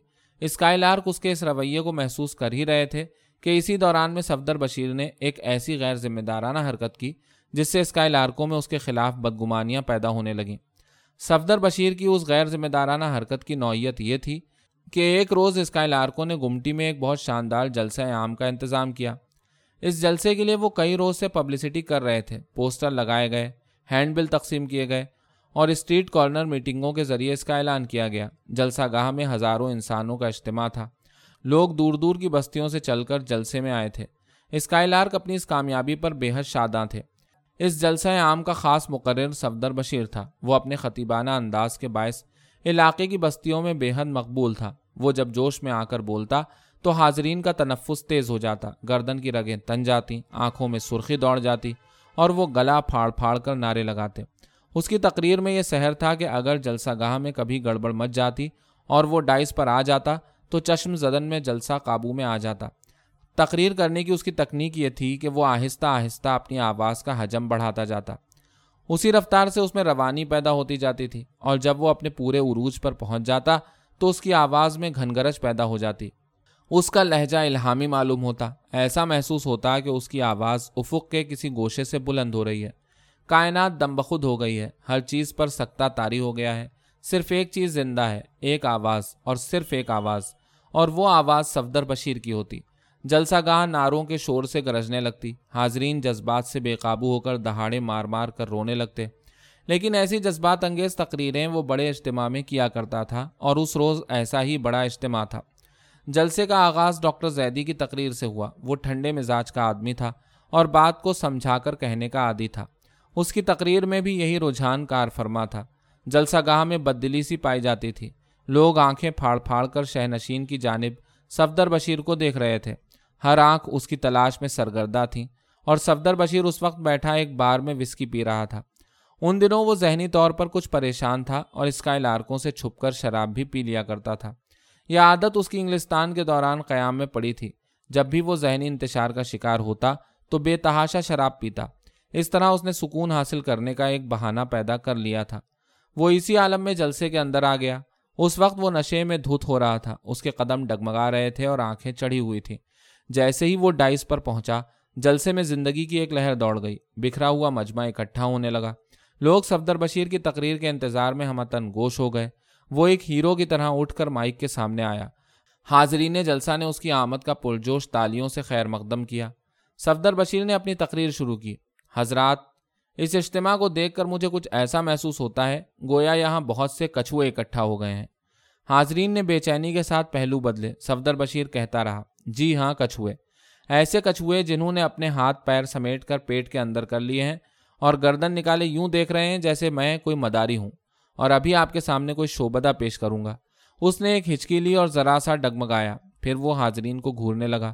اسکائی لارک اس کے اس رویے کو محسوس کر ہی رہے تھے کہ اسی دوران میں صفدر بشیر نے ایک ایسی غیر ذمہ دارانہ حرکت کی جس سے اسکائی لارکوں میں اس کے خلاف بدگمانیاں پیدا ہونے لگیں۔ صفدر بشیر کی اس غیر ذمہ دارانہ حرکت کی نوعیت یہ تھی کہ ایک روز اسکائی لارکوں نے گمٹی میں ایک بہت شاندار جلسہ عام کا انتظام کیا۔ اس جلسے کے لیے وہ کئی روز سے پبلسٹی کر رہے تھے، پوسٹر لگائے گئے، ہینڈ بل تقسیم کیے گئے اور اسٹریٹ کارنر میٹنگوں کے ذریعے اس کا اعلان کیا گیا۔ جلسہ گاہ میں ہزاروں انسانوں کا اجتماع تھا، لوگ دور دور کی بستیوں سے چل کر جلسے میں آئے تھے۔ اسکائی لارک اپنی اس کامیابی پر بے حد شاداں تھے۔ اس جلسہ عام کا خاص مقرر صفدر بشیر تھا۔ وہ اپنے خطیبانہ انداز کے باعث علاقے کی بستیوں میں بے حد مقبول تھا۔ وہ جب جوش میں آ کر بولتا تو حاضرین کا تنفس تیز ہو جاتا، گردن کی رگیں تن جاتی، آنکھوں میں سرخی دوڑ جاتی اور وہ گلا پھاڑ پھاڑ کر نعرے لگاتے۔ اس کی تقریر میں یہ سحر تھا کہ اگر جلسہ گاہ میں کبھی گڑبڑ مچ جاتی اور وہ ڈائس پر آ جاتا تو چشم زدن میں جلسہ قابو میں آ جاتا۔ تقریر کرنے کی اس کی تکنیک یہ تھی کہ وہ آہستہ آہستہ اپنی آواز کا حجم بڑھاتا جاتا، اسی رفتار سے اس میں روانی پیدا ہوتی جاتی تھی، اور جب وہ اپنے پورے عروج پر پہنچ جاتا تو اس کی آواز میں گھنگرج پیدا ہو جاتی۔ اس کا لہجہ الہامی معلوم ہوتا، ایسا محسوس ہوتا کہ اس کی آواز افق کے کسی گوشے سے بلند ہو رہی ہے۔ کائنات دم بخود ہو گئی ہے، ہر چیز پر سکتہ طاری ہو گیا ہے، صرف ایک چیز زندہ ہے، ایک آواز اور صرف ایک آواز، اور وہ آواز صفدر بشیر کی ہوتی۔ جلسہ گاہ نعروں کے شور سے گرجنے لگتی، حاضرین جذبات سے بے قابو ہو کر دہاڑے مار مار کر رونے لگتے۔ لیکن ایسی جذبات انگیز تقریریں وہ بڑے اجتماع میں کیا کرتا تھا اور اس روز ایسا ہی بڑا اجتماع تھا۔ جلسے کا آغاز ڈاکٹر زیدی کی تقریر سے ہوا۔ وہ ٹھنڈے مزاج کا آدمی تھا اور بات کو سمجھا کر کہنے کا عادی تھا۔ اس کی تقریر میں بھی یہی رجحان کار فرما تھا۔ جلسہ گاہ میں بددلی سی پائی جاتی تھی۔ لوگ آنکھیں پھاڑ پھاڑ کر شہنشین کی جانب صفدر بشیر کو دیکھ رہے تھے۔ ہر آنکھ اس کی تلاش میں سرگرداں تھی اور صفدر بشیر اس وقت بیٹھا ایک بار میں وسکی پی رہا تھا۔ ان دنوں وہ ذہنی طور پر کچھ پریشان تھا اور اس کا علاقوں سے چھپ کر شراب بھی پی لیا کرتا تھا۔ یہ عادت اس کی انگلستان کے دوران قیام میں پڑی تھی۔ جب بھی وہ ذہنی انتشار کا شکار ہوتا تو بے تحاشا شراب پیتا۔ اس طرح اس نے سکون حاصل کرنے کا ایک بہانہ پیدا کر لیا تھا۔ وہ اسی عالم میں جلسے کے اندر آ گیا۔ اس وقت وہ نشے میں دھت ہو رہا تھا۔ اس کے قدم ڈگمگا رہے تھے اور آنکھیں چڑھی ہوئی تھیں۔ جیسے ہی وہ ڈائس پر پہنچا، جلسے میں زندگی کی ایک لہر دوڑ گئی۔ بکھرا ہوا مجمع اکٹھا ہونے لگا۔ لوگ صفدر بشیر کی تقریر کے انتظار میں ہمتن گوش ہو گئے۔ وہ ایک ہیرو کی طرح اٹھ کر مائک کے سامنے آیا۔ حاضرین جلسہ نے اس کی آمد کا پرجوش تالیوں سے خیر مقدم کیا۔ صفدر بشیر نے اپنی تقریر شروع کی۔ حضرات، اس اجتماع کو دیکھ کر مجھے کچھ ایسا محسوس ہوتا ہے گویا یہاں بہت سے کچھوے اکٹھا ہو گئے ہیں۔ حاضرین نے بے چینی کے ساتھ پہلو بدلے۔ صفدر بشیر کہتا رہا، جی ہاں، کچھوے، ایسے کچھوے جنہوں نے اپنے ہاتھ پیر سمیٹ کر پیٹ کے اندر کر لیے ہیں اور گردن نکالے یوں دیکھ رہے ہیں جیسے میں کوئی مداری ہوں اور ابھی آپ کے سامنے کوئی شعبدہ پیش کروں گا۔ اس نے ایک ہچکی لی اور ذرا سا ڈگمگایا، پھر وہ حاضرین کو گھورنے لگا۔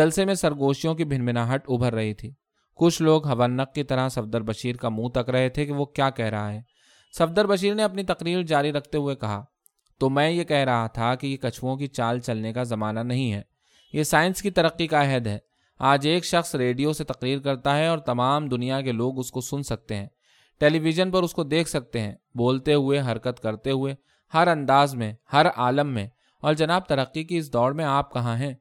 جلسے میں سرگوشیوں کی بھنبھناہٹ ابھر رہی تھی۔ کچھ لوگ ہونک کی طرح صفدر بشیر کا منہ تک رہے تھے کہ وہ کیا کہہ رہا ہے۔ صفدر بشیر نے اپنی تقریر جاری رکھتے ہوئے کہا، تو میں یہ کہہ رہا تھا کہ یہ کچھوؤں کی چال چلنے کا زمانہ نہیں ہے، یہ سائنس کی ترقی کا عہد ہے۔ آج ایک شخص ریڈیو سے تقریر کرتا ہے اور تمام دنیا کے لوگ اس کو سن سکتے ہیں، ٹیلی ویژن پر اس کو دیکھ سکتے ہیں، بولتے ہوئے، حرکت کرتے ہوئے، ہر انداز میں، ہر عالم میں۔ اور جناب، ترقی کی اس دوڑ میں آپ کہاں ہیں؟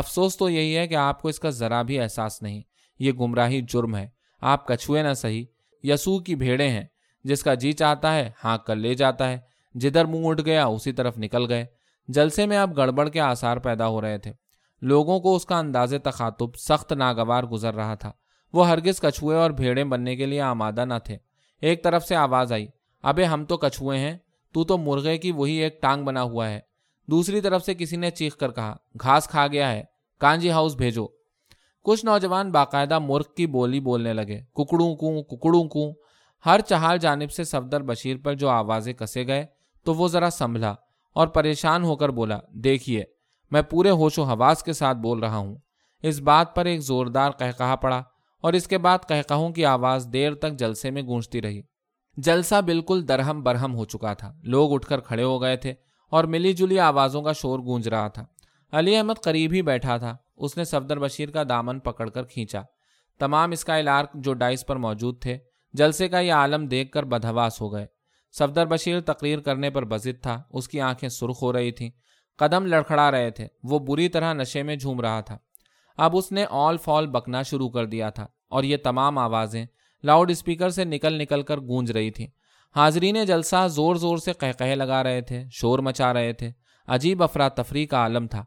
افسوس تو یہی ہے کہ آپ کو اس کا ذرا بھی احساس نہیں۔ یہ گمراہی جرم ہے۔ آپ کچھوے نہ صحیح، یسوع کی بھیڑیں ہیں، جس کا جی چاہتا ہے ہانک کر لے جاتا ہے، جدھر منہ اٹھ گیا اسی طرف نکل گئے۔ جلسے میں اب گڑبڑ کے آثار پیدا ہو رہے تھے۔ لوگوں کو اس کا انداز تخاطب سخت ناگوار گزر رہا تھا۔ وہ ہرگز کچھوے اور بھیڑیں بننے کے لیے آمادہ نہ تھے۔ ایک طرف سے آواز آئی، ابے ہم تو کچھوے ہیں، تو تو مرغے کی وہی ایک ٹانگ بنا ہوا ہے۔ دوسری طرف سے کسی نے چیخ کر کہا، گھاس کھا گیا ہے، کانجی ہاؤس بھیجو۔ کچھ نوجوان باقاعدہ مرغ کی بولی بولنے لگے، ککڑوں کوں، ککڑوں کوں۔ ہر چہار جانب سے صفدر بشیر پر جو آوازیں کسے گئے تو وہ ذرا سنبھلا اور پریشان ہو کر بولا، دیکھیے، میں پورے ہوش و حواس کے ساتھ بول رہا ہوں۔ اس بات پر ایک زوردار قہقہہ پڑا اور اس کے بعد قہقہوں کی آواز دیر تک جلسے میں گونجتی رہی۔ جلسہ بالکل درہم برہم ہو چکا تھا۔ لوگ اٹھ کر کھڑے ہو گئے تھے اور ملی جلی آوازوں کا شور گونج رہا تھا۔ علی احمد قریب ہی بیٹھا تھا۔ اس نے صفدر بشیر کا دامن پکڑ کر کھینچا۔ تمام اس کا علاقہ جو ڈائس پر موجود تھے، جلسے کا یہ عالم دیکھ کر بدحواس ہو گئے۔ صفدر بشیر تقریر کرنے پر بزد تھا۔ اس کی آنکھیں سرخ ہو رہی تھیں، قدم لڑکھڑا رہے تھے، وہ بری طرح نشے میں جھوم رہا تھا۔ اب اس نے آل فال بکنا شروع کر دیا تھا اور یہ تمام آوازیں لاؤڈ اسپیکر سے نکل نکل کر گونج رہی تھیں۔ حاضرین جلسہ زور زور سے قہقہے لگا رہے تھے، شور مچا رہے تھے۔ عجیب افراتفری کا عالم تھا۔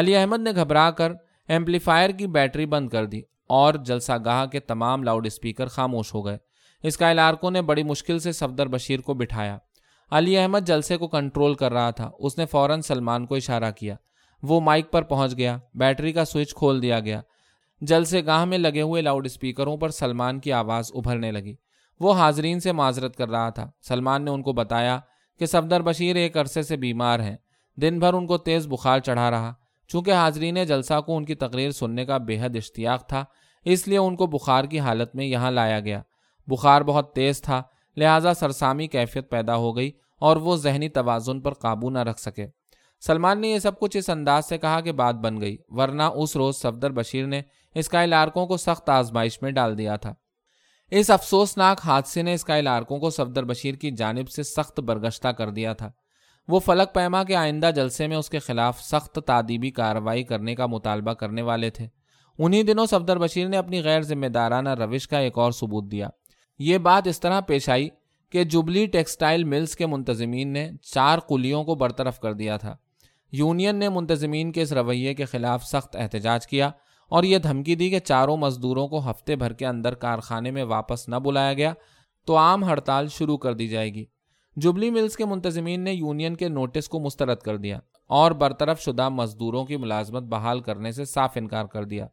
علی احمد نے گھبرا کر ایمپلیفائر کی بیٹری بند کر دی اور جلسہ گاہ کے تمام لاؤڈ اسپیکر خاموش ہو گئے۔ اس کا علاقوں نے بڑی مشکل سے صفدر بشیر کو بٹھایا۔ علی احمد جلسے کو کنٹرول کر رہا تھا۔ اس نے فوراً سلمان کو اشارہ کیا، وہ مائک پر پہنچ گیا، بیٹری کا سوئچ کھول دیا گیا۔ جلسے گاہ میں لگے ہوئے لاؤڈ اسپیکروں پر سلمان کی آواز ابھرنے لگی۔ وہ حاضرین سے معذرت کر رہا تھا۔ سلمان نے ان کو بتایا کہ صفدر بشیر ایک عرصے سے بیمار ہیں، دن بھر ان کو تیز بخار چڑھا رہا۔ چونکہ حاضرین جلسہ کو ان کی تقریر سننے کا بے حد اشتیاق تھا، اس لیے ان کو بخار کی حالت میں یہاں لایا گیا۔ بخار بہت تیز تھا، لہٰذا سرسامی کیفیت پیدا ہو گئی اور وہ ذہنی توازن پر قابو نہ رکھ سکے۔ سلمان نے یہ سب کچھ اس انداز سے کہا کہ بات بن گئی، ورنہ اس روز صفدر بشیر نے اس کا علاقوں کو سخت آزمائش میں ڈال دیا تھا۔ اس افسوسناک حادثے نے اس کا علاقوں کو صفدر بشیر کی جانب سے سخت برگشتہ کر دیا تھا۔ وہ فلک پیما کے آئندہ جلسے میں اس کے خلاف سخت تادیبی کارروائی کرنے کا مطالبہ کرنے والے تھے۔ انہی دنوں صفدر بشیر نے اپنی غیر ذمہ دارانہ روش کا ایک اور ثبوت دیا۔ یہ بات اس طرح پیش آئی کہ جبلی ٹیکسٹائل ملز کے منتظمین نے چار قلیوں کو برطرف کر دیا تھا۔ یونین نے منتظمین کے اس رویے کے خلاف سخت احتجاج کیا اور یہ دھمکی دی کہ چاروں مزدوروں کو ہفتے بھر کے اندر کارخانے میں واپس نہ بلایا گیا تو عام ہڑتال شروع کر دی جائے گی۔ جبلی ملز کے منتظمین نے یونین کے نوٹس کو مسترد کر دیا اور برطرف شدہ مزدوروں کی ملازمت بحال کرنے سے صاف انکار کر دیا۔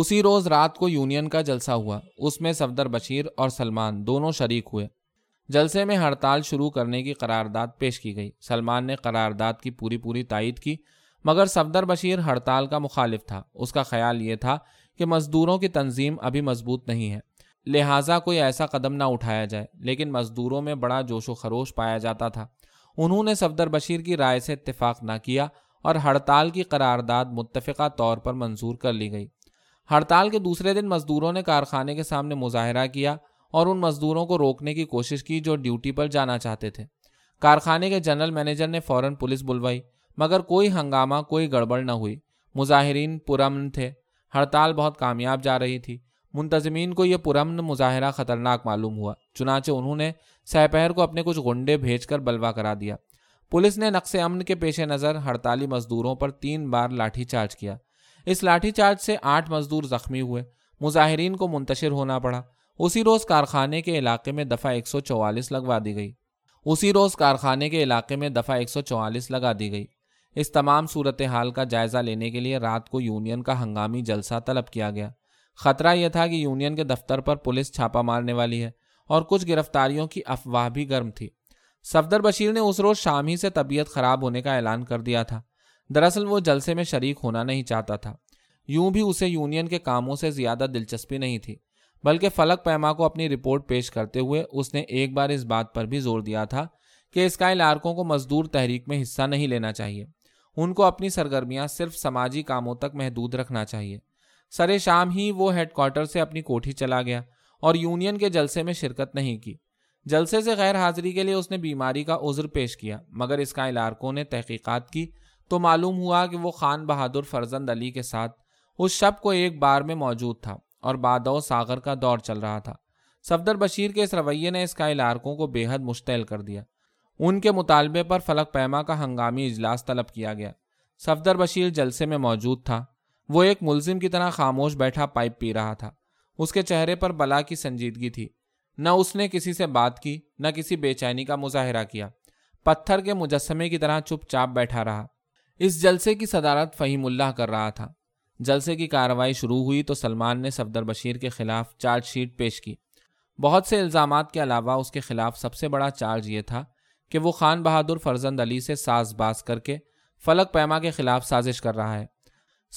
اسی روز رات کو یونین کا جلسہ ہوا، اس میں صفدر بشیر اور سلمان دونوں شریک ہوئے۔ جلسے میں ہڑتال شروع کرنے کی قرارداد پیش کی گئی۔ سلمان نے قرارداد کی پوری پوری تائید کی، مگر صفدر بشیر ہڑتال کا مخالف تھا۔ اس کا خیال یہ تھا کہ مزدوروں کی تنظیم ابھی مضبوط نہیں ہے، لہٰذا کوئی ایسا قدم نہ اٹھایا جائے، لیکن مزدوروں میں بڑا جوش و خروش پایا جاتا تھا۔ انہوں نے صفدر بشیر کی رائے سے اتفاق نہ کیا اور ہڑتال کی قرارداد متفقہ طور پر منظور کر لی گئی۔ ہڑتال کے دوسرے دن مزدوروں نے کارخانے کے سامنے مظاہرہ کیا اور ان مزدوروں کو روکنے کی کوشش کی جو ڈیوٹی پر جانا چاہتے تھے۔ کارخانے کے جنرل مینیجر نے فوراً پولیس بلوائی، مگر کوئی ہنگامہ، کوئی گڑبڑ نہ ہوئی۔ مظاہرین پرامن تھے، ہڑتال بہت کامیاب جا رہی تھی۔ منتظمین کو یہ پرامن مظاہرہ خطرناک معلوم ہوا، چنانچہ انہوں نے سہ پہر کو اپنے کچھ گنڈے بھیج کر بلوا کرا دیا۔ پولیس نے نقص امن کے پیش نظر ہڑتالی مزدوروں پر تین بار لاٹھی چارج کیا۔ اس لاٹھی چارج سے آٹھ مزدور زخمی ہوئے، مظاہرین کو منتشر ہونا پڑا۔ اسی روز کارخانے کے علاقے میں دفعہ ایک سو چوالیس لگوا دی گئی اسی روز کارخانے کے علاقے میں دفعہ ایک سو چوالیس لگا دی گئی۔ اس تمام صورتحال کا جائزہ لینے کے لیے رات کو یونین کا ہنگامی جلسہ طلب کیا گیا۔ خطرہ یہ تھا کہ یونین کے دفتر پر پولیس چھاپہ مارنے والی ہے اور کچھ گرفتاریوں کی افواہ بھی گرم تھی۔ صفدر بشیر نے اس روز شام ہی سے طبیعت خراب ہونے کا اعلان کر دیا تھا۔ دراصل وہ جلسے میں شریک ہونا نہیں چاہتا تھا، یوں بھی اسے یونین کے کاموں سے زیادہ دلچسپی نہیں تھی، بلکہ فلک پیما کو اپنی رپورٹ پیش کرتے ہوئے اس نے ایک بار اس بات پر بھی زور دیا تھا کہ اسکائی لارکوں کو مزدور تحریک میں حصہ نہیں لینا چاہیے، ان کو اپنی سرگرمیاں صرف سماجی کاموں تک محدود رکھنا چاہیے۔ سر شام ہی وہ ہیڈ کوارٹر سے اپنی کوٹھی چلا گیا اور یونین کے جلسے میں شرکت نہیں کی۔ جلسے سے غیر حاضری کے لیے اس نے بیماری کا عذر پیش کیا، مگر اسکائی لارکوں نے تحقیقات کی تو معلوم ہوا کہ وہ خان بہادر فرزند علی کے ساتھ اس شب کو ایک بار میں موجود تھا اور بادو ساغر کا دور چل رہا تھا۔ صفدر بشیر کے اس رویے نے اسکائی لارکوں کو بے حد مشتعل کر دیا۔ ان کے مطالبے پر فلک پیما کا ہنگامی اجلاس طلب کیا گیا۔ صفدر بشیر جلسے میں موجود تھا، وہ ایک ملزم کی طرح خاموش بیٹھا پائپ پی رہا تھا۔ اس کے چہرے پر بلا کی سنجیدگی تھی، نہ اس نے کسی سے بات کی، نہ کسی بے چینی کا مظاہرہ کیا، پتھر کے مجسمے کی طرح چپ چاپ بیٹھا رہا۔ اس جلسے کی صدارت فہیم اللہ کر رہا تھا۔ جلسے کی کارروائی شروع ہوئی تو سلمان نے صفدر بشیر کے خلاف چارج شیٹ پیش کی۔ بہت سے الزامات کے علاوہ اس کے خلاف سب سے بڑا چارج یہ تھا کہ وہ خان بہادر فرزند علی سے ساز باز کر کے فلک پیما کے خلاف سازش کر رہا ہے۔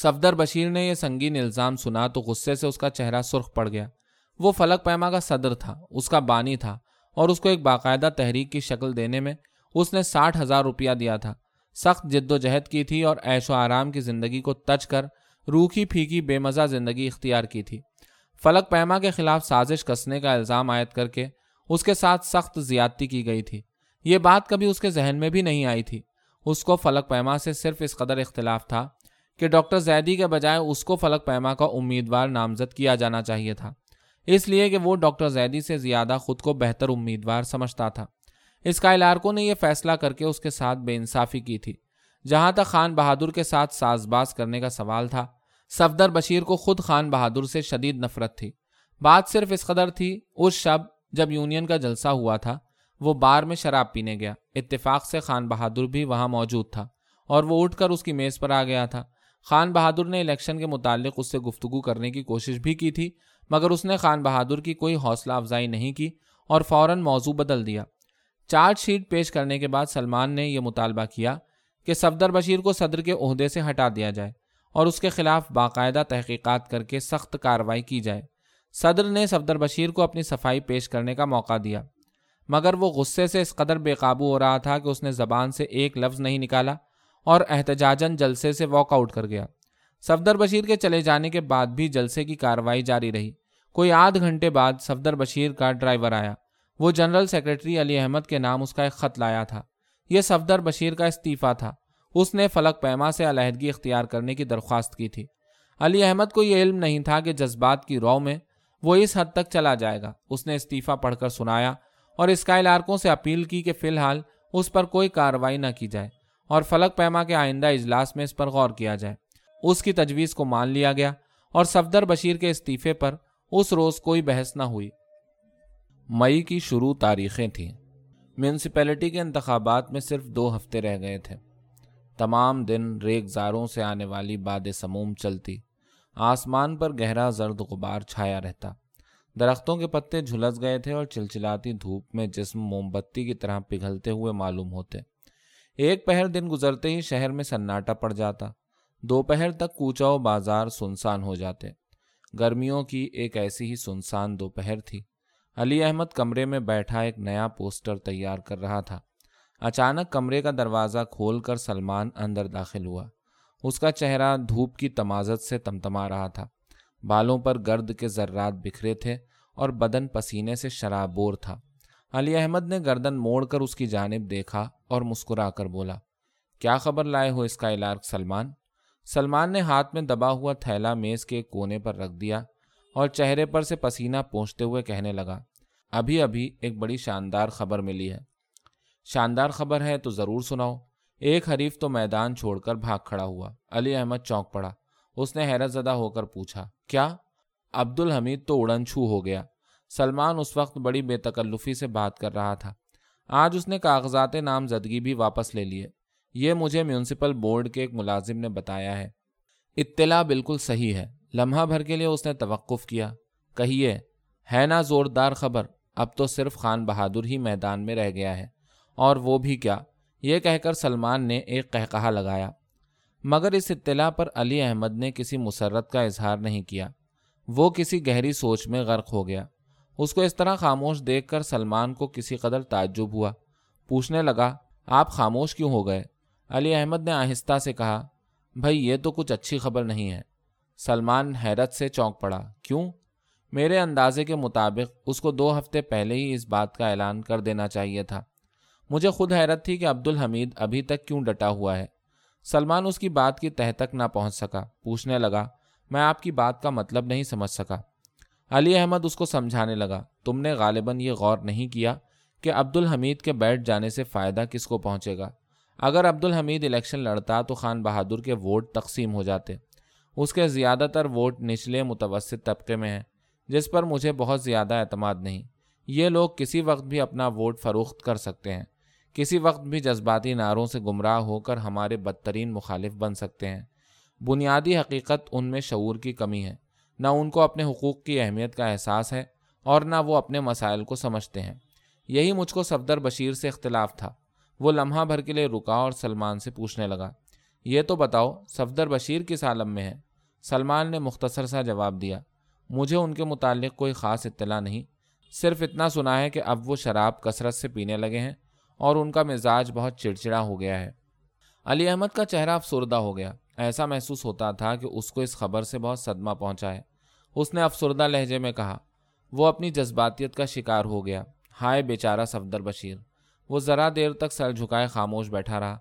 صفدر بشیر نے یہ سنگین الزام سنا تو غصے سے اس کا چہرہ سرخ پڑ گیا۔ وہ فلک پیما کا صدر تھا، اس کا بانی تھا، اور اس کو ایک باقاعدہ تحریک کی شکل دینے میں اس نے ساٹھ ہزار روپیہ دیا تھا۔ سخت جد و جہد کی تھی اور عیش و آرام کی زندگی کو تج کر روکھی پھیکی بے مزہ زندگی اختیار کی تھی۔ فلک پیما کے خلاف سازش کسنے کا الزام عائد کر کے اس کے ساتھ سخت زیادتی کی گئی تھی۔ یہ بات کبھی اس کے ذہن میں بھی نہیں آئی تھی۔ اس کو فلک پیما سے صرف اس قدر اختلاف تھا کہ ڈاکٹر زیدی کے بجائے اس کو فلک پیما کا امیدوار نامزد کیا جانا چاہیے تھا، اس لیے کہ وہ ڈاکٹر زیدی سے زیادہ خود کو بہتر امیدوار سمجھتا تھا۔ اسکائی لارکوں نے یہ فیصلہ کر کے اس کے ساتھ بے انصافی کی تھی۔ جہاں تک خان بہادر کے ساتھ ساز باز کرنے کا سوال تھا، صفدر بشیر کو خود خان بہادر سے شدید نفرت تھی۔ بات صرف اس قدر تھی، اس شب جب یونین کا جلسہ ہوا تھا وہ بار میں شراب پینے گیا۔ اتفاق سے خان بہادر بھی وہاں موجود تھا اور وہ اٹھ کر اس کی میز پر آ گیا تھا۔ خان بہادر نے الیکشن کے متعلق اس سے گفتگو کرنے کی کوشش بھی کی تھی، مگر اس نے خان بہادر کی کوئی حوصلہ افزائی نہیں کی اور فوراً موضوع بدل دیا۔ چارج شیٹ پیش کرنے کے بعد سلمان نے یہ مطالبہ کیا کہ صفدر بشیر کو صدر کے عہدے سے ہٹا دیا جائے اور اس کے خلاف باقاعدہ تحقیقات کر کے سخت کارروائی کی جائے۔ صدر نے صفدر بشیر کو اپنی صفائی پیش کرنے کا موقع دیا، مگر وہ غصے سے اس قدر بے قابو ہو رہا تھا کہ اس نے زبان سے ایک لفظ نہیں نکالا اور احتجاجاً جلسے سے واک آؤٹ کر گیا۔ صفدر بشیر کے چلے جانے کے بعد بھی جلسے کی کارروائی جاری رہی۔ کوئی آدھ گھنٹے بعد صفدر بشیر کا ڈرائیور آیا۔ وہ جنرل سیکریٹری علی احمد کے نام اس کا ایک خط لایا تھا۔ یہ صفدر بشیر کا استعفیٰ تھا، اس نے فلک پیما سے علیحدگی اختیار کرنے کی درخواست کی تھی۔ علی احمد کو یہ علم نہیں تھا کہ جذبات کی رو میں وہ اس حد تک چلا جائے گا۔ اس نے استعفیٰ پڑھ کر سنایا اور اسکائی لارکوں سے اپیل کی کہ فی الحال اس پر کوئی کارروائی نہ کی جائے اور فلک پیما کے آئندہ اجلاس میں اس پر غور کیا جائے۔ اس کی تجویز کو مان لیا گیا اور صفدر بشیر کے استعفے پر اس روز کوئی بحث نہ ہوئی۔ مئی کی شروع تاریخیں تھیں۔ میونسپیلٹی کے انتخابات میں صرف دو ہفتے رہ گئے تھے۔ تمام دن ریگزاروں سے آنے والی باد سموم چلتی، آسمان پر گہرا زرد غبار چھایا رہتا، درختوں کے پتے جھلس گئے تھے اور چلچلاتی دھوپ میں جسم موم بتی کی طرح پگھلتے ہوئے معلوم ہوتے۔ ایک پہر دن گزرتے ہی شہر میں سناٹا پڑ جاتا، دوپہر تک کوچا و بازار سنسان ہو جاتے۔ گرمیوں کی ایک ایسی ہی سنسان دوپہر تھی۔ علی احمد کمرے میں بیٹھا ایک نیا پوسٹر تیار کر رہا تھا۔ اچانک کمرے کا دروازہ کھول کر سلمان اندر داخل ہوا۔ اس کا چہرہ دھوپ کی تمازت سے تمتما رہا تھا، بالوں پر گرد کے ذرات بکھرے تھے اور بدن پسینے سے شرابور تھا۔ علی احمد نے گردن موڑ کر اس کی جانب دیکھا اور مسکرا کر بولا، کیا خبر لائے ہو اس کا علاق سلمان؟ سلمان نے ہاتھ میں دبا ہوا تھیلا میز کے کونے پر رکھ دیا اور چہرے پر سے پسینہ پونچھتے ہوئے کہنے لگا، ابھی ابھی ایک بڑی شاندار خبر ملی ہے۔ شاندار خبر ہے تو ضرور سناؤ۔ ایک حریف تو میدان چھوڑ کر بھاگ کھڑا ہوا۔ علی احمد چونک پڑا۔ اس نے حیرت زدہ ہو کر پوچھا، کیا؟ عبد الحمید تو اڑن چھو ہو گیا۔ سلمان اس وقت بڑی بے تکلفی سے بات کر رہا تھا۔ آج اس نے کاغذات نامزدگی بھی واپس لے لیے، یہ مجھے میونسپل بورڈ کے ایک ملازم نے بتایا ہے۔ اطلاع بالکل صحیح ہے۔ لمحہ بھر کے لیے اس نے توقف کیا۔ کہیے، ہے نا زوردار خبر؟ اب تو صرف خان بہادر ہی میدان میں رہ گیا ہے، اور وہ بھی کیا؟ یہ کہہ کر سلمان نے ایک قہقہہ لگایا، مگر اس اطلاع پر علی احمد نے کسی مسرت کا اظہار نہیں کیا۔ وہ کسی گہری سوچ میں غرق ہو گیا۔ اس کو اس طرح خاموش دیکھ کر سلمان کو کسی قدر تعجب ہوا۔ پوچھنے لگا، آپ خاموش کیوں ہو گئے؟ علی احمد نے آہستہ سے کہا، بھائی یہ تو کچھ اچھی خبر نہیں ہے۔ سلمان حیرت سے چونک پڑا، کیوں؟ میرے اندازے کے مطابق اس کو دو ہفتے پہلے ہی اس بات کا اعلان کر دینا چاہیے تھا۔ مجھے خود حیرت تھی کہ عبد الحمید ابھی تک کیوں ڈٹا ہوا ہے۔ سلمان اس کی بات کی تہہ تک نہ پہنچ سکا، پوچھنے لگا، میں آپ کی بات کا مطلب نہیں سمجھ سکا۔ علی احمد اس کو سمجھانے لگا، تم نے غالباً یہ غور نہیں کیا کہ عبد الحمید کے بیٹھ جانے سے فائدہ کس کو پہنچے گا۔ اگر عبد الحمید الیکشن لڑتا تو خان بہادر کے ووٹ تقسیم ہو جاتے۔ اس کے زیادہ تر ووٹ نچلے متوسط طبقے میں ہیں، جس پر مجھے بہت زیادہ اعتماد نہیں۔ یہ لوگ کسی وقت بھی اپنا ووٹ فروخت کر سکتے ہیں، کسی وقت بھی جذباتی نعروں سے گمراہ ہو کر ہمارے بدترین مخالف بن سکتے ہیں۔ بنیادی حقیقت ان میں شعور کی کمی ہے، نہ ان کو اپنے حقوق کی اہمیت کا احساس ہے اور نہ وہ اپنے مسائل کو سمجھتے ہیں۔ یہی مجھ کو صفدر بشیر سے اختلاف تھا۔ وہ لمحہ بھر کے لیے رکا اور سلمان سے پوچھنے لگا، یہ تو بتاؤ صفدر بشیر کس عالم میں ہے؟ سلمان نے مختصر سا جواب دیا، مجھے ان کے متعلق کوئی خاص اطلاع نہیں، صرف اتنا سنا ہے کہ اب وہ شراب کثرت سے پینے لگے ہیں اور ان کا مزاج بہت چڑچڑا ہو گیا ہے۔ علی احمد کا چہرہ افسردہ ہو گیا۔ ایسا محسوس ہوتا تھا کہ اس کو اس خبر سے بہت صدمہ پہنچا ہے۔ اس نے افسردہ لہجے میں کہا، وہ اپنی جذباتیت کا شکار ہو گیا۔ ہائے بیچارہ صفدر بشیر! وہ ذرا دیر تک سر جھکائے خاموش بیٹھا رہا،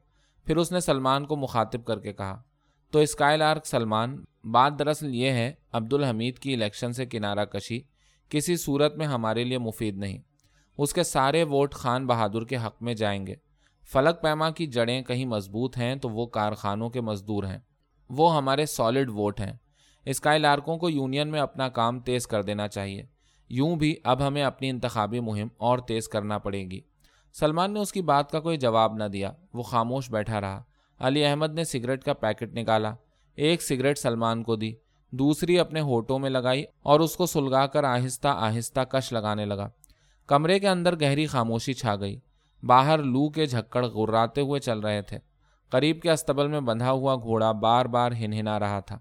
پھر اس نے سلمان کو مخاطب کر کے کہا، تو اسکائی لارک سلمان، بات دراصل یہ ہے، عبد الحمید کی الیکشن سے کنارہ کشی کسی صورت میں ہمارے لیے مفید نہیں۔ اس کے سارے ووٹ خان بہادر کے حق میں جائیں گے۔ فلک پیما کی جڑیں کہیں مضبوط ہیں تو وہ کارخانوں کے مزدور ہیں، وہ ہمارے سالڈ ووٹ ہیں۔ اسکائی لارکوں کو یونین میں اپنا کام تیز کر دینا چاہیے، یوں بھی اب ہمیں اپنی انتخابی مہم اور تیز کرنا پڑے گی۔ سلمان نے اس کی بات کا کوئی جواب نہ دیا، وہ خاموش بیٹھا رہا۔ علی احمد نے سگریٹ کا پیکٹ نکالا، ایک سگریٹ سلمان کو دی، دوسری اپنے ہونٹوں میں لگائی اور اس کو سلگا کر آہستہ آہستہ کش لگانے لگا۔ کمرے کے اندر گہری خاموشی چھا گئی۔ باہر لو کے جھکڑ غراتے ہوئے چل رہے تھے۔ قریب کے استبل میں بندھا ہوا گھوڑا بار بار ہنہنا رہا تھا۔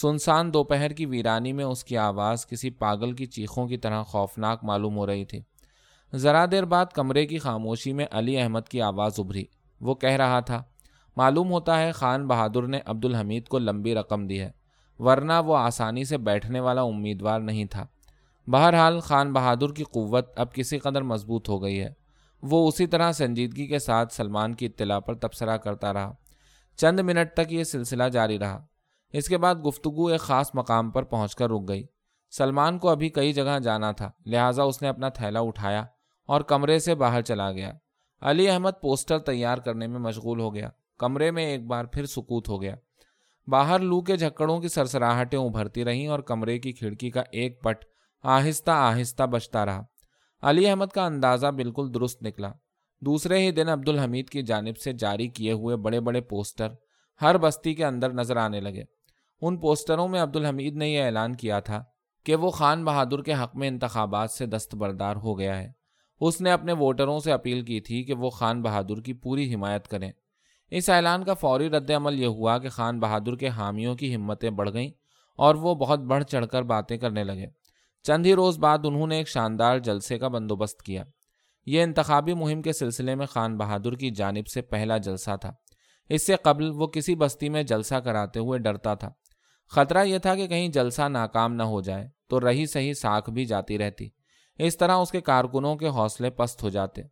سنسان دوپہر کی ویرانی میں اس کی آواز کسی پاگل کی چیخوں کی طرح خوفناک معلوم ہو رہی تھی۔ ذرا دیر بعد کمرے کی خاموشی میں علی احمد کی آواز ابھری، وہ کہہ رہا تھا، معلوم ہوتا ہے خان بہادر نے عبد الحمید کو لمبی رقم دی ہے، ورنہ وہ آسانی سے بیٹھنے والا امیدوار نہیں تھا۔ بہرحال خان بہادر کی قوت اب کسی قدر مضبوط ہو گئی ہے۔ وہ اسی طرح سنجیدگی کے ساتھ سلمان کی اطلاع پر تبصرہ کرتا رہا۔ چند منٹ تک یہ سلسلہ جاری رہا۔ اس کے بعد گفتگو ایک خاص مقام پر پہنچ کر رک گئی۔ سلمان کو ابھی کئی جگہ جانا تھا، لہٰذا اس نے اپنا تھیلا اٹھایا اور کمرے سے باہر چلا گیا۔ علی احمد پوسٹر تیار کرنے میں مشغول ہو گیا۔ کمرے میں ایک بار پھر سکوت ہو گیا۔ باہر لو کے جھکڑوں کی سرسراہٹیں ابھرتی رہیں اور کمرے کی کھڑکی کا ایک پٹ آہستہ آہستہ بجتا رہا۔ علی احمد کا اندازہ بالکل درست نکلا۔ دوسرے ہی دن عبد الحمید کی جانب سے جاری کیے ہوئے بڑے بڑے پوسٹر ہر بستی کے اندر نظر آنے لگے۔ ان پوسٹروں میں عبد الحمید نے یہ اعلان کیا تھا کہ وہ خان بہادر کے حق میں انتخابات سے دستبردار ہو گیا ہے۔ اس نے اپنے ووٹروں سے اپیل کی تھی کہ وہ خان بہادر کی پوری حمایت کریں۔ اس اعلان کا فوری رد عمل یہ ہوا کہ خان بہادر کے حامیوں کی ہمتیں بڑھ گئیں اور وہ بہت بڑھ چڑھ کر باتیں کرنے لگے۔ چند ہی روز بعد انہوں نے ایک شاندار جلسے کا بندوبست کیا۔ یہ انتخابی مہم کے سلسلے میں خان بہادر کی جانب سے پہلا جلسہ تھا۔ اس سے قبل وہ کسی بستی میں جلسہ کراتے ہوئے ڈرتا تھا۔ خطرہ یہ تھا کہ کہیں جلسہ ناکام نہ ہو جائے تو رہی سہی ساکھ بھی جاتی رہتی۔ اس طرح اس کے کارکنوں کے حوصلے پست ہو جاتے۔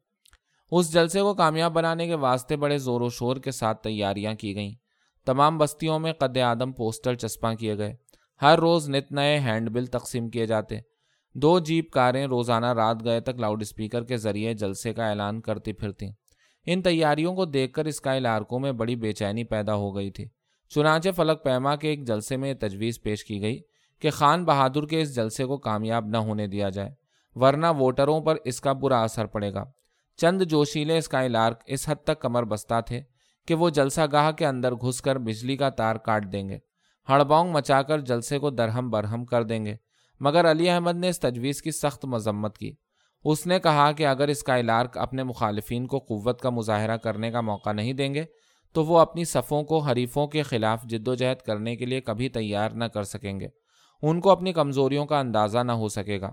اس جلسے کو کامیاب بنانے کے واسطے بڑے زور و شور کے ساتھ تیاریاں کی گئیں۔ تمام بستیوں میں قد آدم پوسٹر چسپاں کیے گئے۔ ہر روز نت نئے ہینڈ بل تقسیم کیے جاتے۔ دو جیپ کاریں روزانہ رات گئے تک لاؤڈ اسپیکر کے ذریعے جلسے کا اعلان کرتی پھرتیں۔ ان تیاریوں کو دیکھ کر اسکائی علاقوں میں بڑی بے چینی پیدا ہو گئی تھی۔ چنانچہ فلک پیما کے ایک جلسے میں یہ تجویز پیش کی گئی کہ خان بہادر کے اس جلسے کو کامیاب نہ ہونے دیا جائے، ورنہ ووٹروں پر اس کا برا اثر پڑے گا۔ چند جوشیلے اسکائی لارک اس حد تک کمر بستہ تھے کہ وہ جلسہ گاہ کے اندر گھس کر بجلی کا تار کاٹ دیں گے، ہڑباؤں مچا کر جلسے کو درہم برہم کر دیں گے۔ مگر علی احمد نے اس تجویز کی سخت مذمت کی۔ اس نے کہا کہ اگر اسکائی لارک اپنے مخالفین کو قوت کا مظاہرہ کرنے کا موقع نہیں دیں گے تو وہ اپنی صفوں کو حریفوں کے خلاف جد و جہد کرنے کے لیے کبھی تیار نہ کر سکیں گے، ان کو اپنی کمزوریوں کا اندازہ نہ ہو سکے گا۔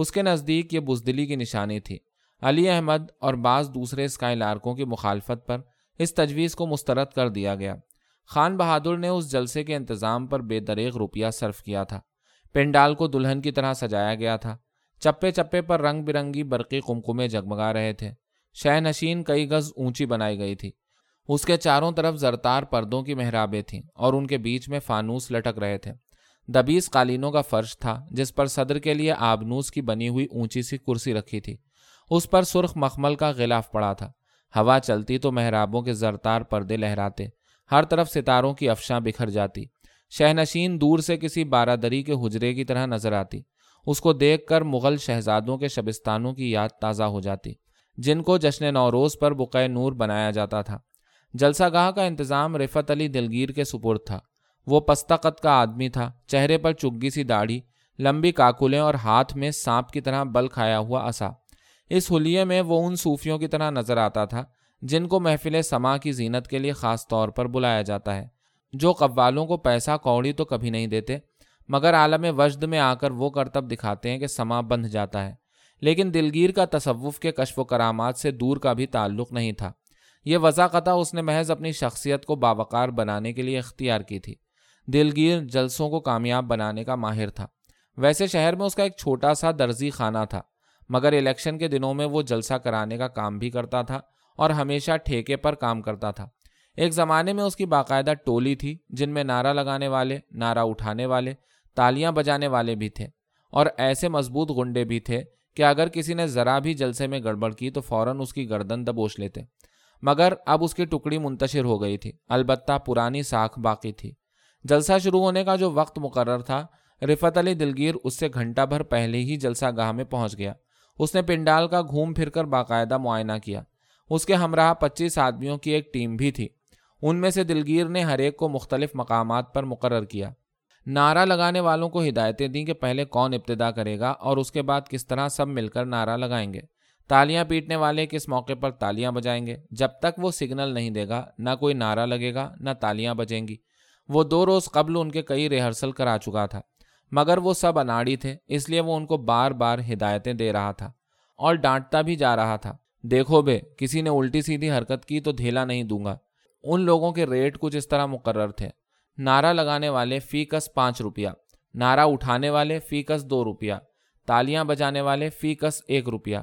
اس کے نزدیک یہ بزدلی کی نشانی تھی۔ علی احمد اور بعض دوسرے اسکائی لارکوں کی مخالفت پر اس تجویز کو مسترد کر دیا گیا۔ خان بہادر نے اس جلسے کے انتظام پر بے دریغ روپیہ صرف کیا تھا۔ پنڈال کو دلہن کی طرح سجایا گیا تھا۔ چپے چپے پر رنگ برنگی برقی قمقمے جگمگا رہے تھے۔ شہنشین کئی گز اونچی بنائی گئی تھی۔ اس کے چاروں طرف زرتار پردوں کی محرابیں تھیں اور ان کے بیچ میں فانوس لٹک رہے تھے۔ دبیس قالینوں کا فرش تھا جس پر صدر کے لیے آبنوس کی بنی ہوئی اونچی سی کرسی رکھی تھی۔ اس پر سرخ مخمل کا غلاف پڑا تھا۔ ہوا چلتی تو محرابوں کے زرتار پردے لہراتے، ہر طرف ستاروں کی افشاں بکھر جاتی۔ شہنشین دور سے کسی بارادری کے حجرے کی طرح نظر آتی۔ اس کو دیکھ کر مغل شہزادوں کے شبستانوں کی یاد تازہ ہو جاتی، جن کو جشن نوروز پر بقعۂ نور بنایا جاتا تھا۔ جلسہ گاہ کا انتظام رفت علی دلگیر کے سپرد تھا۔ وہ پستہ قد کا آدمی تھا، چہرے پر چگی سی داڑھی، لمبی کاکلیں اور ہاتھ میں سانپ کی طرح بل کھایا ہوا عصا۔ اس حلیے میں وہ ان صوفیوں کی طرح نظر آتا تھا جن کو محفل سما کی زینت کے لیے خاص طور پر بلایا جاتا ہے، جو قوالوں کو پیسہ کوڑی تو کبھی نہیں دیتے مگر عالم وجد میں آ کر وہ کرتب دکھاتے ہیں کہ سما بندھ جاتا ہے۔ لیکن دلگیر کا تصوف کے کشف و کرامات سے دور کا بھی تعلق نہیں تھا۔ یہ وضاقتہ اس نے محض اپنی شخصیت کو باوقار بنانے کے لیے اختیار کی تھی۔ دلگیر جلسوں کو کامیاب بنانے کا ماہر تھا۔ ویسے شہر میں اس کا ایک چھوٹا سا درزی خانہ تھا، مگر الیکشن کے دنوں میں وہ جلسہ کرانے کا کام بھی کرتا تھا اور ہمیشہ ٹھیکے پر کام کرتا تھا۔ ایک زمانے میں اس کی باقاعدہ ٹولی تھی جن میں نعرہ لگانے والے، نعرہ اٹھانے والے، تالیاں بجانے والے بھی تھے اور ایسے مضبوط گنڈے بھی تھے کہ اگر کسی نے ذرا بھی جلسے میں گڑبڑ کی تو فوراً اس کی گردن دبوچ لیتے۔ مگر اب اس کی ٹکڑی منتشر ہو گئی تھی، البتہ پرانی ساکھ باقی تھی۔ جلسہ شروع ہونے کا جو وقت مقرر تھا، رفت علی دلگیر اس سے گھنٹہ بھر پہلے ہی جلسہ گاہ میں پہنچ گیا۔ اس نے پنڈال کا گھوم پھر کر باقاعدہ معائنہ کیا۔ اس کے ہمراہ پچیس آدمیوں کی ایک ٹیم بھی تھی۔ ان میں سے دلگیر نے ہر ایک کو مختلف مقامات پر مقرر کیا۔ نعرہ لگانے والوں کو ہدایتیں دیں کہ پہلے کون ابتدا کرے گا اور اس کے بعد کس طرح سب مل کر نعرہ لگائیں گے۔ تالیاں پیٹنے والے کس موقع پر تالیاں بجائیں گے۔ جب تک وہ سگنل نہیں دے گا نہ کوئی نعرہ لگے گا نہ تالیاں بجیں گی۔ وہ دو روز قبل ان کے کئی ریہرسل کرا چکا تھا، مگر وہ سب اناڑی تھے، اس لیے وہ ان کو بار بار ہدایتیں دے رہا تھا اور ڈانٹتا بھی جا رہا تھا۔ دیکھو بے، کسی نے الٹی سیدھی حرکت کی تو دھیلا نہیں دوں گا۔ ان لوگوں کے ریٹ کچھ اس طرح مقرر تھے: نعرہ لگانے والے فی کس پانچ روپیہ، نعرہ اٹھانے والے فی کس دو روپیہ، تالیاں بجانے والے فی کس ایک روپیہ۔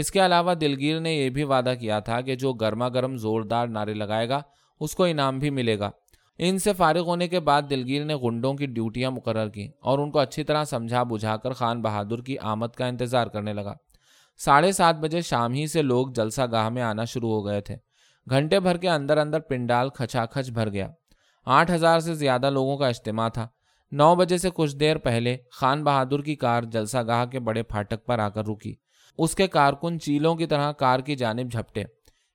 اس کے علاوہ دلگیر نے یہ بھی وعدہ کیا تھا کہ جو گرما گرم زوردار نعرے لگائے گا اس کو انعام بھی ملے گا۔ ان سے فارغ ہونے کے بعد دلگیر نے گنڈوں کی ڈیوٹیاں مقرر کیں اور ان کو اچھی طرح سمجھا بجھا کر خان بہادر کی آمد کا انتظار کرنے لگا۔ ساڑھے سات بجے شام ہی سے لوگ جلسہ گاہ میں آنا شروع ہو گئے تھے۔ گھنٹے بھر کے اندر اندر پنڈال کھچا کھچ بھر گیا۔ آٹھ ہزار سے زیادہ لوگوں کا اجتماع تھا۔ نو بجے سے کچھ دیر پہلے خان بہادر کی کار جلسہ گاہ کے بڑے پھاٹک پر آ کر رکی. اس کے کارکن چیلوں کی طرح کار کی جانب جھپٹے.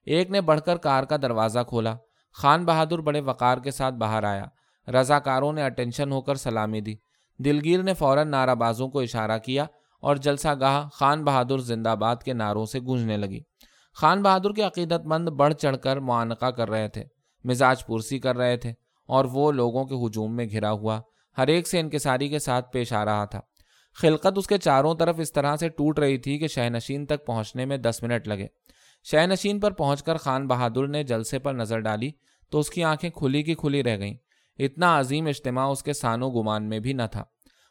ایک نے بڑھ کر کار کا دروازہ کھولا. خان بہادر بڑے وقار کے ساتھ باہر آیا. رضاکاروں نے اٹینشن ہو کر سلامی دی. دلگیر نے فوراً نعرہ بازوں کو اشارہ کیا اور جلسہ گاہ خان بہادر زندہ باد کے نعروں سے گونجنے لگی. خان بہادر کے عقیدت مند بڑھ چڑھ کر معانقہ کر رہے تھے، مزاج پرسی کر رہے تھے، اور وہ لوگوں کے ہجوم میں گھرا ہوا ہر ایک سے انکساری کے ساتھ پیش آ رہا تھا. خلقت اس کے چاروں طرف اس طرح سے ٹوٹ رہی تھی کہ شہنشین تک پہنچنے میں دس منٹ لگے. شہنشین پر پہنچ کر خان بہادر نے جلسے پر نظر ڈالی تو اس کی آنکھیں کھلی کی کھلی رہ گئیں. اتنا عظیم اجتماع اس کے سانو گمان میں بھی نہ تھا.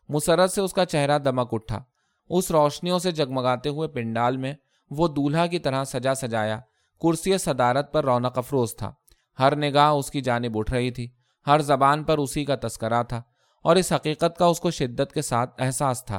مسرت سے اس کا چہرہ دمک اٹھا. اس روشنیوں سے جگمگاتے ہوئے پنڈال میں وہ دولہا کی طرح سجا سجایا کرسی صدارت پر رونق افروز تھا. ہر نگاہ اس کی جانب اٹھ رہی تھی، ہر زبان پر اسی کا تذکرہ تھا، اور اس حقیقت کا اس کو شدت کے ساتھ احساس تھا.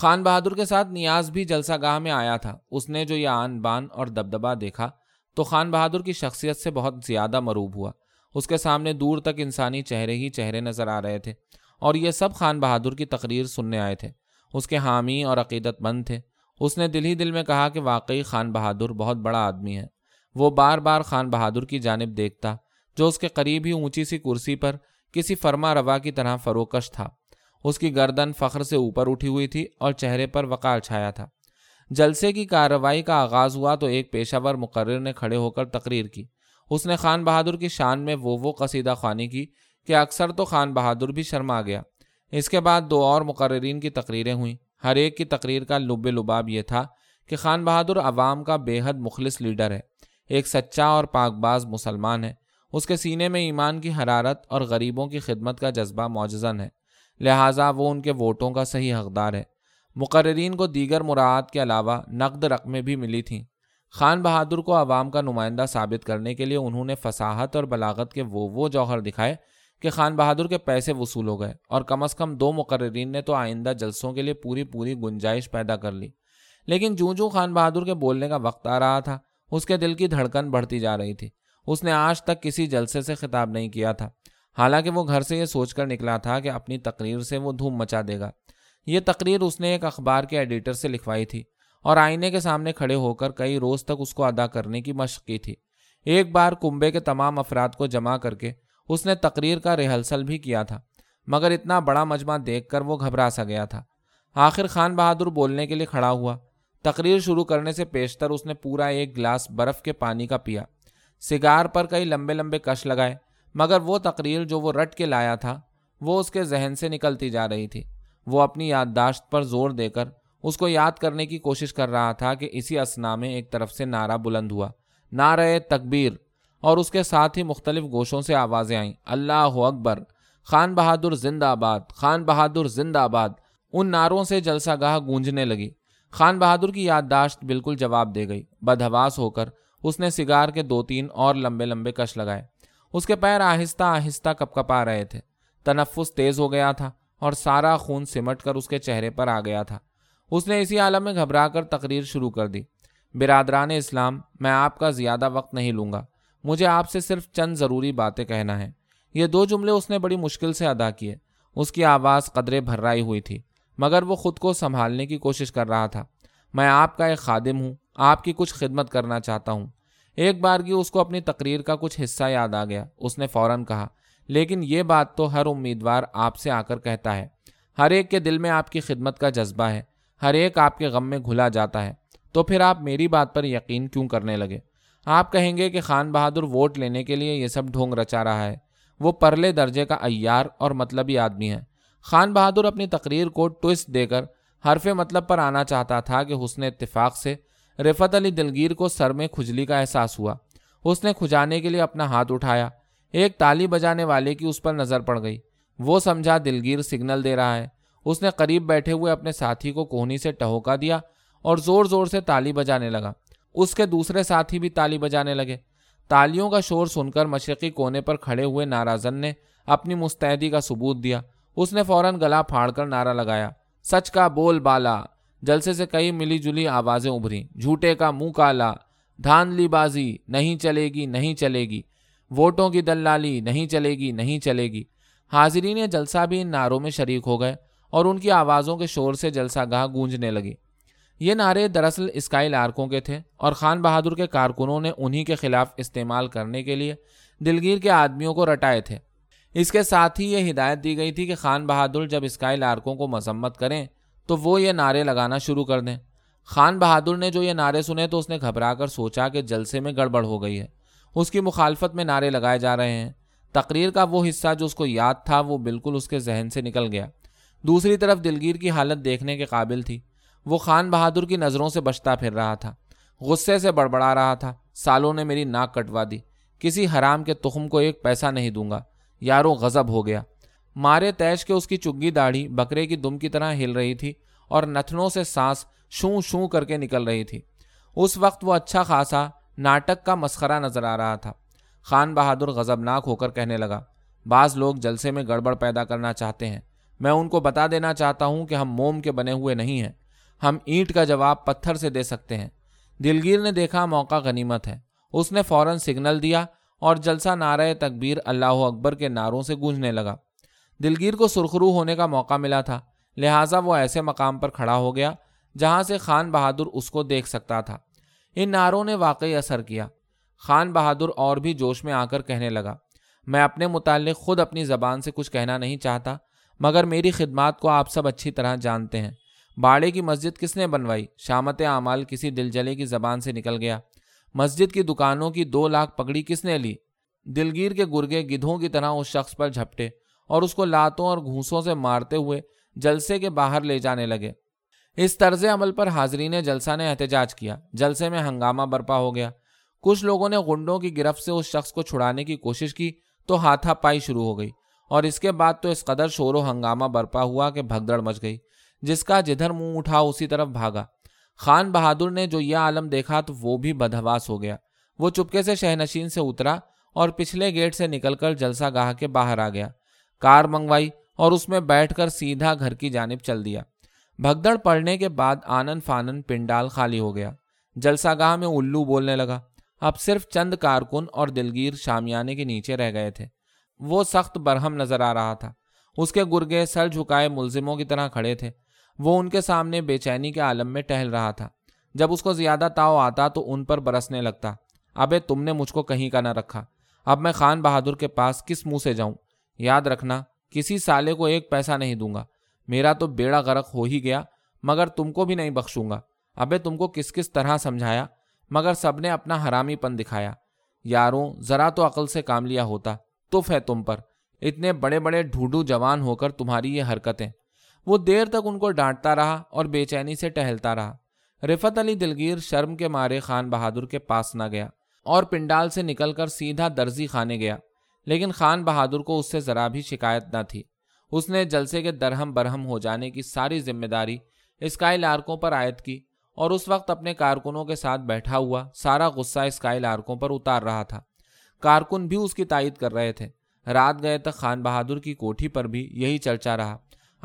خان بہادر کے ساتھ نیاز بھی جلسہ گاہ میں آیا تھا. اس نے جو یہ آن بان اور دبدبہ دیکھا تو خان بہادر کی شخصیت سے بہت زیادہ مروب ہوا. اس کے سامنے دور تک انسانی چہرے ہی چہرے نظر آ رہے تھے، اور یہ سب خان بہادر کی تقریر سننے آئے تھے. اس کے حامی اور عقیدت مند تھے. اس نے دل ہی دل میں کہا کہ واقعی خان بہادر بہت بڑا آدمی ہے. وہ بار بار خان بہادر کی جانب دیکھتا، جو اس کے قریب ہی اونچی سی کرسی پر کسی فرما روا کی طرح فروکش تھا. اس کی گردن فخر سے اوپر اٹھی ہوئی تھی اور چہرے پر وقار چھایا تھا. جلسے کی کارروائی کا آغاز ہوا تو ایک پیشہ ور مقرر نے کھڑے ہو کر تقریر کی. اس نے خان بہادر کی شان میں وہ وہ قصیدہ خوانی کی کہ اکثر تو خان بہادر بھی شرما گیا. اس کے بعد دو اور مقررین کی تقریریں ہوئیں. ہر ایک کی تقریر کا لب لباب یہ تھا کہ خان بہادر عوام کا بے حد مخلص لیڈر ہے، ایک سچا اور پاک باز مسلمان ہے، اس کے سینے میں ایمان کی حرارت اور غریبوں کی خدمت کا جذبہ معجزن ہے، لہٰذا وہ ان کے ووٹوں کا صحیح حقدار ہے. مقررین کو دیگر مراعات کے علاوہ نقد رقمیں بھی ملی تھیں. خان بہادر کو عوام کا نمائندہ ثابت کرنے کے لیے انہوں نے فصاحت اور بلاغت کے وہ وہ جوہر دکھائے کہ خان بہادر کے پیسے وصول ہو گئے، اور کم از کم دو مقررین نے تو آئندہ جلسوں کے لیے پوری پوری گنجائش پیدا کر لی. لیکن جوں جوں خان بہادر کے بولنے کا وقت آ رہا تھا، اس کے دل کی دھڑکن بڑھتی جا رہی تھی. اس نے آج تک کسی جلسے سے خطاب نہیں کیا تھا، حالانکہ وہ گھر سے یہ سوچ کر نکلا تھا کہ اپنی تقریر سے وہ دھوم مچا دے گا. یہ تقریر اس نے ایک اخبار کے ایڈیٹر سے لکھوائی تھی اور آئینے کے سامنے کھڑے ہو کر کئی روز تک اس کو ادا کرنے کی مشق کی تھی. ایک بار کنبے کے تمام افراد کو جمع کر کے اس نے تقریر کا ریہرسل بھی کیا تھا، مگر اتنا بڑا مجمع دیکھ کر وہ گھبرا سا گیا تھا. آخر خان بہادر بولنے کے لیے کھڑا ہوا. تقریر شروع کرنے سے پیشتر اس نے پورا ایک گلاس برف کے پانی کا پیا. سگار پر کئی لمبے لمبے کش لگائے، مگر وہ تقریر جو وہ رٹ کے لایا تھا وہ اس کے ذہن سے نکلتی جا رہی تھی. وہ اپنی یادداشت پر زور دے کر اس کو یاد کرنے کی کوشش کر رہا تھا کہ اسی اثنا میں ایک طرف سے نعرہ بلند ہوا، نعرہ تکبیر، اور اس کے ساتھ ہی مختلف گوشوں سے آوازیں آئیں، اللہ اکبر، خان بہادر زندہ آباد، خان بہادر زندہ آباد. ان نعروں سے جلسہ گاہ گونجنے لگی. خان بہادر کی یادداشت بالکل جواب دے گئی. بدحواس ہو کر اس نے سگار کے دو تین اور لمبے لمبے کش لگائے. اس کے پیر آہستہ آہستہ کپ کپا رہے تھے. تنفس تیز ہو گیا تھا اور سارا خون سمٹ کر اس کے چہرے پر آ گیا تھا. اس نے اسی عالم میں گھبرا کر تقریر شروع کر دی. برادران اسلام، میں آپ کا زیادہ وقت نہیں لوں گا، مجھے آپ سے صرف چند ضروری باتیں کہنا ہیں. یہ دو جملے اس نے بڑی مشکل سے ادا کیے. اس کی آواز قدرے بھرائی ہوئی تھی، مگر وہ خود کو سنبھالنے کی کوشش کر رہا تھا. میں آپ کا ایک خادم ہوں، آپ کی کچھ خدمت کرنا چاہتا ہوں. ایک بارگی اس کو اپنی تقریر کا کچھ حصہ یاد آ گیا. اس نے فوراً کہا، لیکن یہ بات تو ہر امیدوار آپ سے آ کر کہتا ہے. ہر ایک کے دل میں آپ کی خدمت کا جذبہ ہے، ہر ایک آپ کے غم میں گھلا جاتا ہے. تو پھر آپ میری بات پر یقین کیوں کرنے لگے؟ آپ کہیں گے کہ خان بہادر ووٹ لینے کے لیے یہ سب ڈھونگ رچا رہا ہے. وہ پرلے درجے کا عیار اور مطلبی آدمی ہے. خان بہادر اپنی تقریر کو ٹوئسٹ دے کر حرف مطلب پر آنا چاہتا تھا کہ حسن اتفاق سے رفت علی دلگیر کو سر میں کھجلی کا احساس ہوا. اس نے کھجانے کے لیے اپنا ہاتھ اٹھایا. ایک تالی بجانے والے کی اس پر نظر پڑ گئی. وہ سمجھا دلگیر سگنل دے رہا ہے. اس نے قریب بیٹھے ہوئے اپنے ساتھی کو کوہنی سے ٹہوکا دیا اور زور زور سے تالی بجانے لگا. اس کے دوسرے ساتھی بھی تالی بجانے لگے. تالیوں کا شور سن کر مشرقی کونے پر کھڑے ہوئے ناراضن نے اپنی مستعدی کا ثبوت دیا. اس نے فوراً گلا پھاڑ کر نعرہ لگایا، سچ کا بول بالا. جلسے سے کئی ملی جلی آوازیں ابھریں، جھوٹے کا منہ کالا، دھاندلی بازی نہیں چلے گی، نہیں چلے گی، ووٹوں کی دلالی نہیں چلے گی، نہیں چلے گی. حاضرین جلسہ بھی ان نعروں میں شریک ہو گئے اور ان کی آوازوں کے شور سے جلسہ گاہ گونجنے لگی۔ یہ نعرے دراصل اسکائی لارکوں کے تھے اور خان بہادر کے کارکنوں نے انہی کے خلاف استعمال کرنے کے لیے دلگیر کے آدمیوں کو رٹائے تھے۔ اس کے ساتھ ہی یہ ہدایت دی گئی تھی کہ خان بہادر جب اسکائی لارکوں کو مذمت کریں تو وہ یہ نعرے لگانا شروع کر دیں۔ خان بہادر نے جو یہ نعرے سنے تو اس نے گھبرا کر سوچا کہ جلسے میں گڑبڑ ہو گئی ہے، اس کی مخالفت میں نعرے لگائے جا رہے ہیں۔ تقریر کا وہ حصہ جو اس کو یاد تھا وہ بالکل اس کے ذہن سے نکل گیا۔ دوسری طرف دلگیر کی حالت دیکھنے کے قابل تھی، وہ خان بہادر کی نظروں سے بچتا پھر رہا تھا، غصے سے بڑبڑا رہا تھا، سالوں نے میری ناک کٹوا دی، کسی حرام کے تخم کو ایک پیسہ نہیں دوں گا، یارو غضب ہو گیا۔ مارے تیش کے اس کی چگی داڑھی بکرے کی دم کی طرح ہل رہی تھی اور نتنوں سے سانس شوں شوں کر کے نکل رہی تھی۔ اس وقت وہ اچھا خاصا ناٹک کا مسخرہ نظر آ رہا تھا۔ خان بہادر غضبناک ہو کر کہنے لگا، بعض لوگ جلسے میں گڑبڑ پیدا کرنا چاہتے ہیں، میں ان کو بتا دینا چاہتا ہوں کہ ہم موم کے بنے ہوئے نہیں ہیں، ہم اینٹ کا جواب پتھر سے دے سکتے ہیں۔ دلگیر نے دیکھا موقع غنیمت ہے، اس نے فوراً سگنل دیا اور جلسہ نعرہ تکبیر اللہ اکبر کے نعروں سے گونجنے لگا۔ دلگیر کو سرخرو ہونے کا موقع ملا تھا، لہٰذا وہ ایسے مقام پر کھڑا ہو گیا جہاں سے خان بہادر اس کو دیکھ سکتا تھا۔ ان نعروں نے واقعی اثر کیا۔ خان بہادر اور بھی جوش میں آ کر کہنے لگا، میں اپنے متعلق خود اپنی زبان سے کچھ کہنا نہیں چاہتا، مگر میری خدمات کو آپ سب اچھی طرح جانتے ہیں۔ باڑے کی مسجد کس نے بنوائی؟ شامت اعمال کسی دلجلے کی زبان سے نکل گیا۔ مسجد کی دکانوں کی دو لاکھ پگڑی کس نے لی؟ دلگیر کے گرگے گدھوں کی طرح اس شخص پر جھپٹے اور اس کو لاتوں اور گھونسوں سے مارتے ہوئے جلسے کے باہر لے جانے لگے۔ اس طرز عمل پر حاضرین جلسہ نے احتجاج کیا۔ جلسے میں ہنگامہ برپا ہو گیا۔ کچھ لوگوں نے غنڈوں کی گرفت سے اس شخص کو چھڑانے کی کوشش کی تو ہاتھا پائی شروع ہو گئی، اور اس کے بعد تو اس قدر شور و ہنگامہ برپا ہوا کہ بھگدڑ مچ گئی، جس کا جدھر منہ اٹھا اسی طرف بھاگا۔ خان بہادر نے جو یہ عالم دیکھا تو وہ بھی بدحواس ہو گیا۔ وہ چپکے سے شہنشین سے اترا اور پچھلے گیٹ سے نکل کر جلسہ گاہ کے باہر آ گیا، کار منگوائی اور اس میں بیٹھ کر سیدھا گھر کی جانب چل دیا۔ بھگدڑ پڑنے کے بعد آنن فانن پنڈال خالی ہو گیا۔ جلسہ گاہ میں الو بولنے لگا۔ اب صرف چند کارکن اور دلگیر شامیانے کے نیچے رہ گئے تھے۔ وہ سخت برہم نظر آ رہا تھا، اس کے گرگے سر جھکائے ملزموں کی طرح کھڑے تھے۔ وہ ان کے سامنے بے چینی کے عالم میں ٹہل رہا تھا۔ جب اس کو زیادہ تاؤ آتا تو ان پر برسنے لگتا، ابے تم نے مجھ کو کہیں کا نہ رکھا، اب میں خان بہادر کے پاس کس منہ سے جاؤں؟ یاد رکھنا، کسی سالے کو ایک پیسہ نہیں دوں گا، میرا تو بیڑا غرق ہو ہی گیا، مگر تم کو بھی نہیں بخشوں گا۔ ابے تم کو کس کس طرح سمجھایا، مگر سب نے اپنا حرامی پن دکھایا۔ یاروں ذرا تو عقل سے کام لیا ہوتا، تف ہے تم پر، اتنے بڑے بڑے ڈھوڈو جوان ہو کر تمہاری یہ حرکتیں۔ وہ دیر تک ان کو ڈانٹتا رہا اور بے چینی سے ٹہلتا رہا۔ رفت علی دلگیر شرم کے مارے خان بہادر کے پاس نہ گیا اور پنڈال سے نکل کر سیدھا درزی خانے گیا، لیکن خان بہادر کو اس سے ذرا بھی شکایت نہ تھی۔ اس نے جلسے کے درہم برہم ہو جانے کی ساری ذمہ داری اسکائی لارکوں پر عائد کی، اور اس وقت اپنے کارکنوں کے ساتھ بیٹھا ہوا سارا غصہ اسکائی لارکوں پر اتار رہا تھا۔ کارکن بھی اس کی تائید کر رہے تھے۔ رات گئے تک خان بہادر کی کوٹھی پر بھی یہی چرچا رہا۔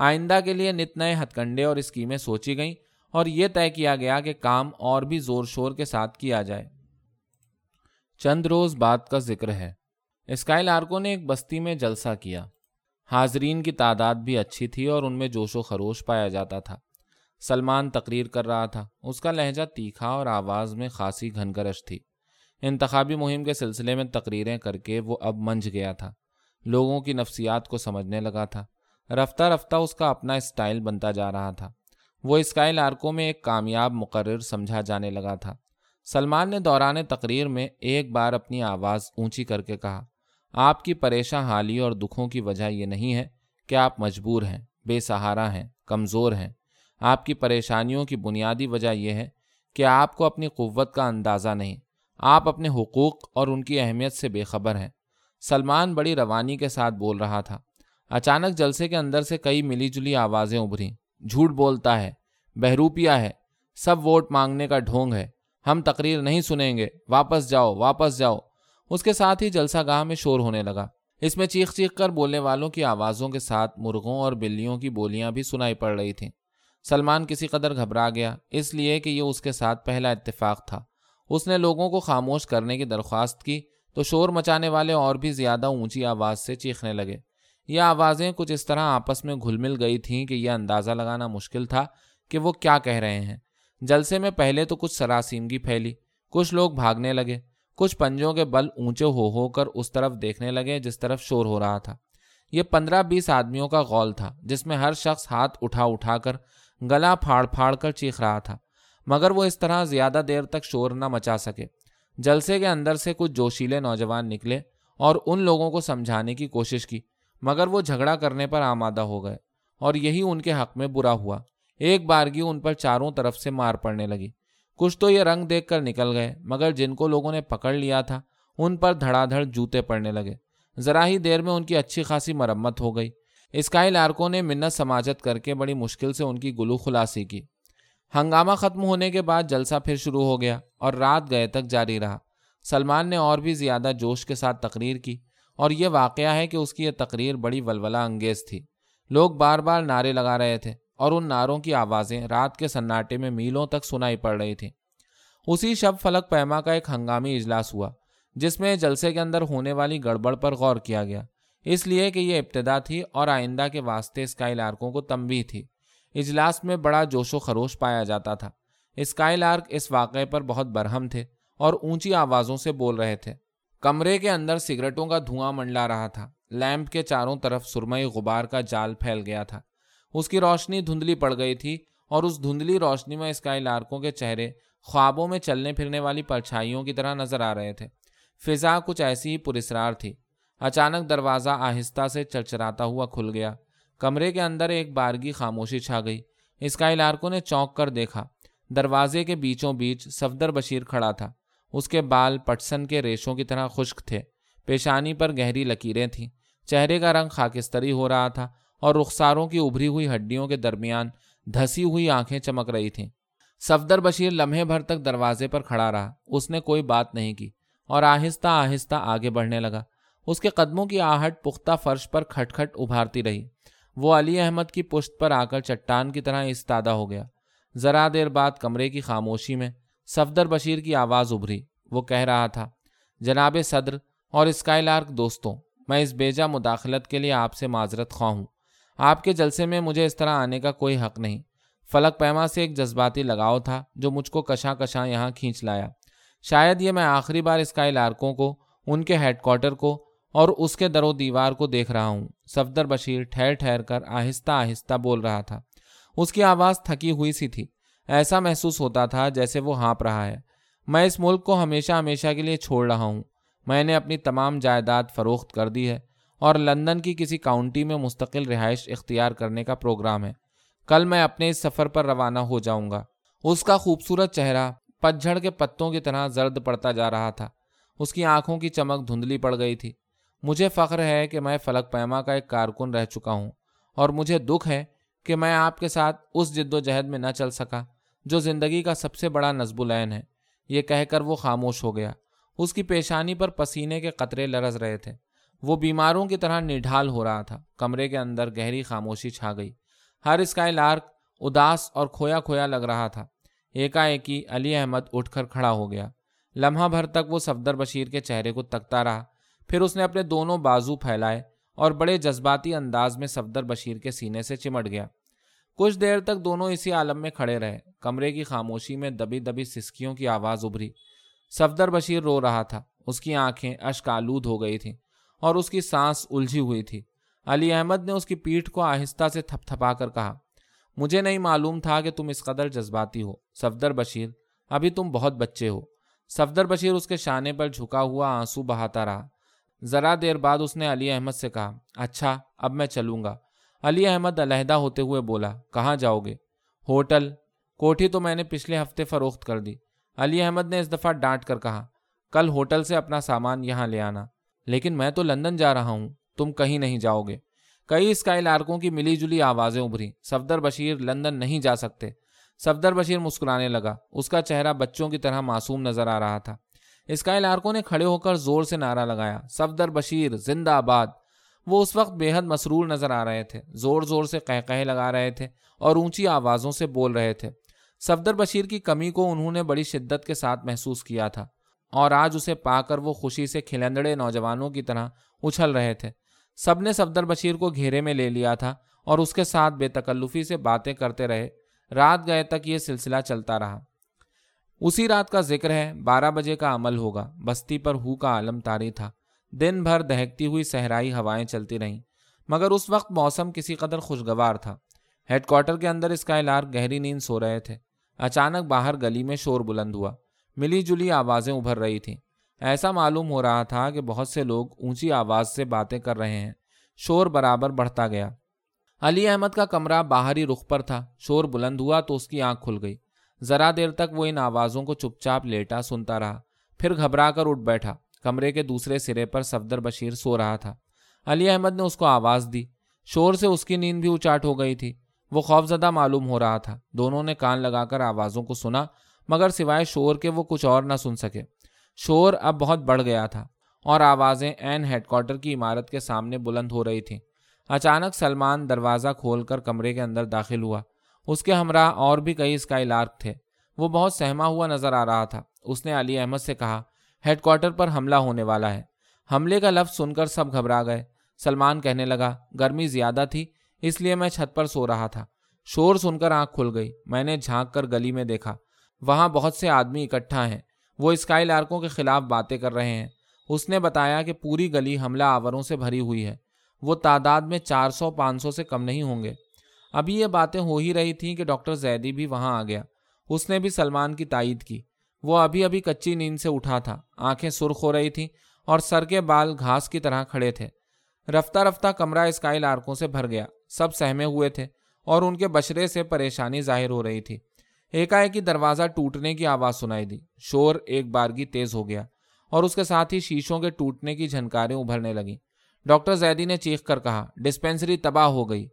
آئندہ کے لیے نت نئے ہتھ کنڈے اور اسکیمیں سوچی گئیں، اور یہ طے کیا گیا کہ کام اور بھی زور شور کے ساتھ کیا جائے۔ چند روز بعد کا ذکر ہے، اسکائی لارکوں نے ایک بستی میں جلسہ کیا۔ حاضرین کی تعداد بھی اچھی تھی اور ان میں جوش و خروش پایا جاتا تھا۔ سلمان تقریر کر رہا تھا، اس کا لہجہ تیکھا اور آواز میں خاصی گھنگرش تھی۔ انتخابی مہم کے سلسلے میں تقریریں کر کے وہ اب منج گیا تھا، لوگوں کی نفسیات کو سمجھنے لگا تھا۔ رفتہ رفتہ اس کا اپنا اسٹائل بنتا جا رہا تھا، وہ اسکائی لارکوں میں ایک کامیاب مقرر سمجھا جانے لگا تھا۔ سلمان نے دوران تقریر میں ایک بار اپنی آواز اونچی کر کے کہا، آپ کی پریشاں حالی اور دکھوں کی وجہ یہ نہیں ہے کہ آپ مجبور ہیں، بے سہارا ہیں، کمزور ہیں۔ آپ کی پریشانیوں کی بنیادی وجہ یہ ہے کہ آپ کو اپنی قوت کا اندازہ نہیں، آپ اپنے حقوق اور ان کی اہمیت سے بے خبر ہیں۔ سلمان بڑی روانی کے ساتھ بول رہا تھا۔ اچانک جلسے کے اندر سے کئی ملی جلی آوازیں ابھریں، جھوٹ بولتا ہے، بہروپیہ ہے، سب ووٹ مانگنے کا ڈھونگ ہے، ہم تقریر نہیں سنیں گے، واپس جاؤ واپس جاؤ۔ اس کے ساتھ ہی جلسہ گاہ میں شور ہونے لگا۔ اس میں چیخ چیخ کر بولنے والوں کی آوازوں کے ساتھ مرغوں اور بلیوں کی بولیاں بھی سنائی پڑ رہی تھیں۔ سلمان کسی قدر گھبرا گیا، اس لیے کہ یہ اس کے ساتھ پہلا اتفاق تھا۔ اس نے لوگوں کو خاموش کرنے کی درخواست کی تو شور مچانے والے اور بھی زیادہ اونچی آواز سے چیخنے لگے، یہ آوازیں کچھ اس طرح آپس میں گھل مل گئی تھیں کہ یہ اندازہ لگانا مشکل تھا کہ وہ کیا کہہ رہے ہیں. جلسے میں پہلے تو کچھ سراسیمگی پھیلی، کچھ لوگ بھاگنے لگے، کچھ پنجوں کے بل اونچے ہو ہو کر اس طرف دیکھنے لگے جس طرف شور ہو رہا تھا. یہ پندرہ بیس آدمیوں کا غول تھا جس میں ہر شخص ہاتھ اٹھا اٹھا کر گلا پھاڑ پھاڑ کر چیخ رہا تھا، مگر وہ اس طرح زیادہ دیر تک شور نہ مچا سکے. جلسے کے اندر سے کچھ جوشیلے نوجوان نکلے اور ان لوگوں کو سمجھانے کی کوشش کی، مگر وہ جھگڑا کرنے پر آمادہ ہو گئے اور یہی ان کے حق میں برا ہوا. ایک بارگی ان پر چاروں طرف سے مار پڑنے لگی. کچھ تو یہ رنگ دیکھ کر نکل گئے، مگر جن کو لوگوں نے پکڑ لیا تھا ان پر دھڑا دھڑ جوتے پڑنے لگے. ذرا ہی دیر میں ان کی اچھی خاصی مرمت ہو گئی. اسکائی لارکوں نے منت سماجت کر کے بڑی مشکل سے ان کی گلو خلاصی کی. ہنگامہ ختم ہونے کے بعد جلسہ پھر شروع ہو گیا اور رات گئے تک جاری رہا. سلمان نے اور بھی زیادہ جوش کے ساتھ تقریر کی، اور یہ واقعہ ہے کہ اس کی یہ تقریر بڑی ولولہ انگیز تھی. لوگ بار بار نعرے لگا رہے تھے اور ان نعروں کی آوازیں رات کے سناٹے میں میلوں تک سنائی پڑ رہی تھیں. اسی شب فلک پیما کا ایک ہنگامی اجلاس ہوا جس میں جلسے کے اندر ہونے والی گڑبڑ پر غور کیا گیا، اس لیے کہ یہ ابتدا تھی اور آئندہ کے واسطے اسکائی لارکوں کو تنبیہ تھی. اجلاس میں بڑا جوش و خروش پایا جاتا تھا. اسکائی لارک اس واقعے پر بہت برہم تھے اور اونچی آوازوں سے بول رہے تھے. کمرے کے اندر سگریٹوں کا دھواں منڈلا رہا تھا. لیمپ کے چاروں طرف سرمئی غبار کا جال پھیل گیا تھا. اس کی روشنی دھندلی پڑ گئی تھی اور اس دھندلی روشنی میں اسکائی لارکوں کے چہرے خوابوں میں چلنے پھرنے والی پرچھائیوں کی طرح نظر آ رہے تھے. فضا کچھ ایسی ہی پراسرار تھی. اچانک دروازہ آہستہ سے چرچراتا ہوا کھل گیا. کمرے کے اندر ایک بارگی خاموشی چھا گئی. اسکائی لارکوں نے چونک کر دیکھا. دروازے کے بیچوں بیچ صفدر بشیر کھڑا تھا. اس کے بال پٹسن کے ریشوں کی طرح خشک تھے، پیشانی پر گہری لکیریں تھیں، چہرے کا رنگ خاکستری ہو رہا تھا اور رخساروں کی ابھری ہوئی ہڈیوں کے درمیان دھسی ہوئی آنکھیں چمک رہی تھیں. صفدر بشیر لمحے بھر تک دروازے پر کھڑا رہا. اس نے کوئی بات نہیں کی اور آہستہ آہستہ آگے بڑھنے لگا. اس کے قدموں کی آہٹ پختہ فرش پر کھٹ کھٹ ابھارتی رہی. وہ علی احمد کی پشت پر آ کر چٹان کی طرح استادہ ہو گیا. ذرا دیر بعد کمرے کی خاموشی میں صفدر بشیر کی آواز ابھری. وہ کہہ رہا تھا، جناب صدر اور اسکائی لارک دوستوں، میں اس بیجا مداخلت کے لیے آپ سے معذرت خواہ ہوں. آپ کے جلسے میں مجھے اس طرح آنے کا کوئی حق نہیں. فلک پیما سے ایک جذباتی لگاؤ تھا جو مجھ کو کشاں کشاں یہاں کھینچ لایا. شاید یہ میں آخری بار اسکائی لارکوں کو، ان کے ہیڈ کوارٹر کو اور اس کے در و دیوار کو دیکھ رہا ہوں. صفدر بشیر ٹھہر ٹھہر کر آہستہ آہستہ بول رہا تھا. اس کی آواز تھکی ہوئی سی تھی. ایسا محسوس ہوتا تھا جیسے وہ ہانپ رہا ہے. میں اس ملک کو ہمیشہ ہمیشہ کے لیے چھوڑ رہا ہوں. میں نے اپنی تمام جائیداد فروخت کر دی ہے اور لندن کی کسی کاؤنٹی میں مستقل رہائش اختیار کرنے کا پروگرام ہے. کل میں اپنے اس سفر پر روانہ ہو جاؤں گا. اس کا خوبصورت چہرہ پتجھڑ کے پتوں کی طرح زرد پڑتا جا رہا تھا. اس کی آنکھوں کی چمک دھندلی پڑ گئی تھی. مجھے فخر ہے کہ میں فلک پیما کا ایک کارکن رہ چکا ہوں، اور مجھے دکھ ہے کہ میں آپ کے ساتھ اس جد و جہد میں نہ چل سکا جو زندگی کا سب سے بڑا نظم و نسق ہے. یہ کہہ کر وہ خاموش ہو گیا. اس کی پیشانی پر پسینے کے قطرے لرز رہے تھے. وہ بیماروں کی طرح نڈھال ہو رہا تھا. کمرے کے اندر گہری خاموشی چھا گئی. ہر اسکائی لارک اداس اور کھویا کھویا لگ رہا تھا. ایکا ایکی علی احمد اٹھ کر کھڑا ہو گیا. لمحہ بھر تک وہ صفدر بشیر کے چہرے کو تکتا رہا. پھر اس نے اپنے دونوں بازو پھیلائے اور بڑے جذباتی انداز میں صفدر بشیر کے سینے سے چمٹ گیا. کچھ دیر تک دونوں اسی عالم میں کھڑے رہے. کمرے کی خاموشی میں دبی دبی سسکیوں کی آواز ابھری. صفدر بشیر رو رہا تھا. اس کی آنکھیں اشک آلود ہو گئی تھیں اور اس کی سانس الجھی ہوئی تھی. علی احمد نے اس کی پیٹھ کو آہستہ سے تھپ تھپا کر کہا، مجھے نہیں معلوم تھا کہ تم اس قدر جذباتی ہو صفدر بشیر. ابھی تم بہت بچے ہو. صفدر بشیر اس کے شانے پر جھکا ہوا آنسو بہاتا رہا. ذرا دیر بعد اس نے علی احمد سے کہا، اچھا اب میں چلوں گا. علی احمد علیحدہ ہوتے ہوئے بولا، کہاں جاؤ گے؟ ہوٹل کوٹھی تو میں نے پچھلے ہفتے فروخت کر دی. علی احمد نے اس دفعہ ڈانٹ کر کہا، کل ہوٹل سے اپنا سامان یہاں لے آنا. لیکن میں تو لندن جا رہا ہوں، تم کہیں نہیں جاؤ گے. کئی اسکائی لارکوں کی ملی جلی آوازیں ابھری. صفدر بشیر لندن نہیں جا سکتے. صفدر بشیر مسکرانے لگا. اس کا چہرہ بچوں کی طرح معصوم نظر آ رہا تھا. اسکائی لارکوں نے کھڑے ہو کر زور سے نعرہ لگایا، صفدر بشیر زندہ آباد. وہ اس وقت بے حد مسرور نظر آ رہے تھے. زور زور سے قہقہے لگا رہے تھے اور اونچی آوازوں سے بول رہے تھے. صفدر بشیر کی کمی کو انہوں نے بڑی شدت کے ساتھ محسوس کیا تھا اور آج اسے پا کر وہ خوشی سے کھلندڑے نوجوانوں کی طرح اچھل رہے تھے. سب نے صفدر بشیر کو گھیرے میں لے لیا تھا اور اس کے ساتھ بے تکلفی سے باتیں کرتے رہے. رات گئے تک یہ سلسلہ چلتا رہا. اسی رات کا ذکر ہے، بارہ بجے کا عمل ہوگا. بستی پر ہو کا عالم طاری تھا. دن بھر دہکتی ہوئی صحرائی ہوائیں چلتی رہیں، مگر اس وقت موسم کسی قدر خوشگوار تھا. ہیڈ کوارٹر کے اندر اسکائی لار گہری نیند سو رہے تھے. اچانک باہر گلی میں شور بلند ہوا. ملی جلی آوازیں ابھر رہی تھیں. ایسا معلوم ہو رہا تھا کہ بہت سے لوگ اونچی آواز سے باتیں کر رہے ہیں. شور برابر بڑھتا گیا. علی احمد کا کمرہ باہری رخ پر تھا. شور بلند ہوا تو اس کی آنکھ کھل گئی. ذرا دیر تک وہ ان آوازوں کو چپ چاپ لیٹا سنتا رہا، پھر گھبرا کر اٹھ بیٹھا. کمرے کے دوسرے سرے پر صفدر بشیر سو رہا تھا. علی احمد نے اس کو آواز دی. شور سے اس کی نیند بھی اچاٹ ہو گئی تھی. وہ خوفزدہ معلوم ہو رہا تھا. دونوں نے کان لگا کر آوازوں کو سنا، مگر سوائے شور کے وہ کچھ اور نہ سن سکے. شور اب بہت بڑھ گیا تھا اور آوازیں عین ہیڈ کوارٹر کی عمارت کے سامنے بلند ہو رہی تھیں. اچانک سلمان دروازہ کھول کر کمرے کے اندر داخل ہوا. اس کے ہمراہ اور بھی کئی اسکائی لارک تھے. وہ بہت سہما ہوا نظر آ رہا تھا. اس نے علی احمد سے کہا، ہیڈ کوارٹر پر حملہ ہونے والا ہے. حملے کا لفظ سن کر سب گھبرا گئے. سلمان کہنے لگا، گرمی زیادہ تھی اس لیے میں چھت پر سو رہا تھا. شور سن کر آنکھ کھل گئی. میں نے جھانک کر گلی میں دیکھا، وہاں بہت سے آدمی اکٹھا ہیں. وہ اسکائی لارکوں کے خلاف باتیں کر رہے ہیں. اس نے بتایا کہ پوری گلی حملہ آوروں سے بھری ہوئی ہے. وہ تعداد میں چار سو پانچ سو سے کم نہیں ہوں گے. ابھی یہ باتیں ہو ہی رہی تھیں کہ ڈاکٹر زیدی بھی وہاں آ گیا. اس نے بھی سلمان کی تائید کی. وہ ابھی ابھی کچی نیند سے اٹھا تھا. آنکھیں سرخ ہو رہی تھیں اور سر کے بال گھاس کی طرح کھڑے تھے. رفتہ رفتہ کمرہ اسکائی لارکوں سے بھر گیا. سب سہمے ہوئے تھے اور ان کے بشرے سے پریشانی ظاہر ہو رہی تھی. ایکائیکی دروازہ ٹوٹنے کی آواز سنائی دی. شور ایک بارگی تیز ہو گیا اور اس کے ساتھ ہی شیشوں کے ٹوٹنے کی جھنکاریں ابھرنے لگیں. ڈاکٹر زیدی نے چیخ کر کہا، ڈسپینسری تباہ ہو گئی.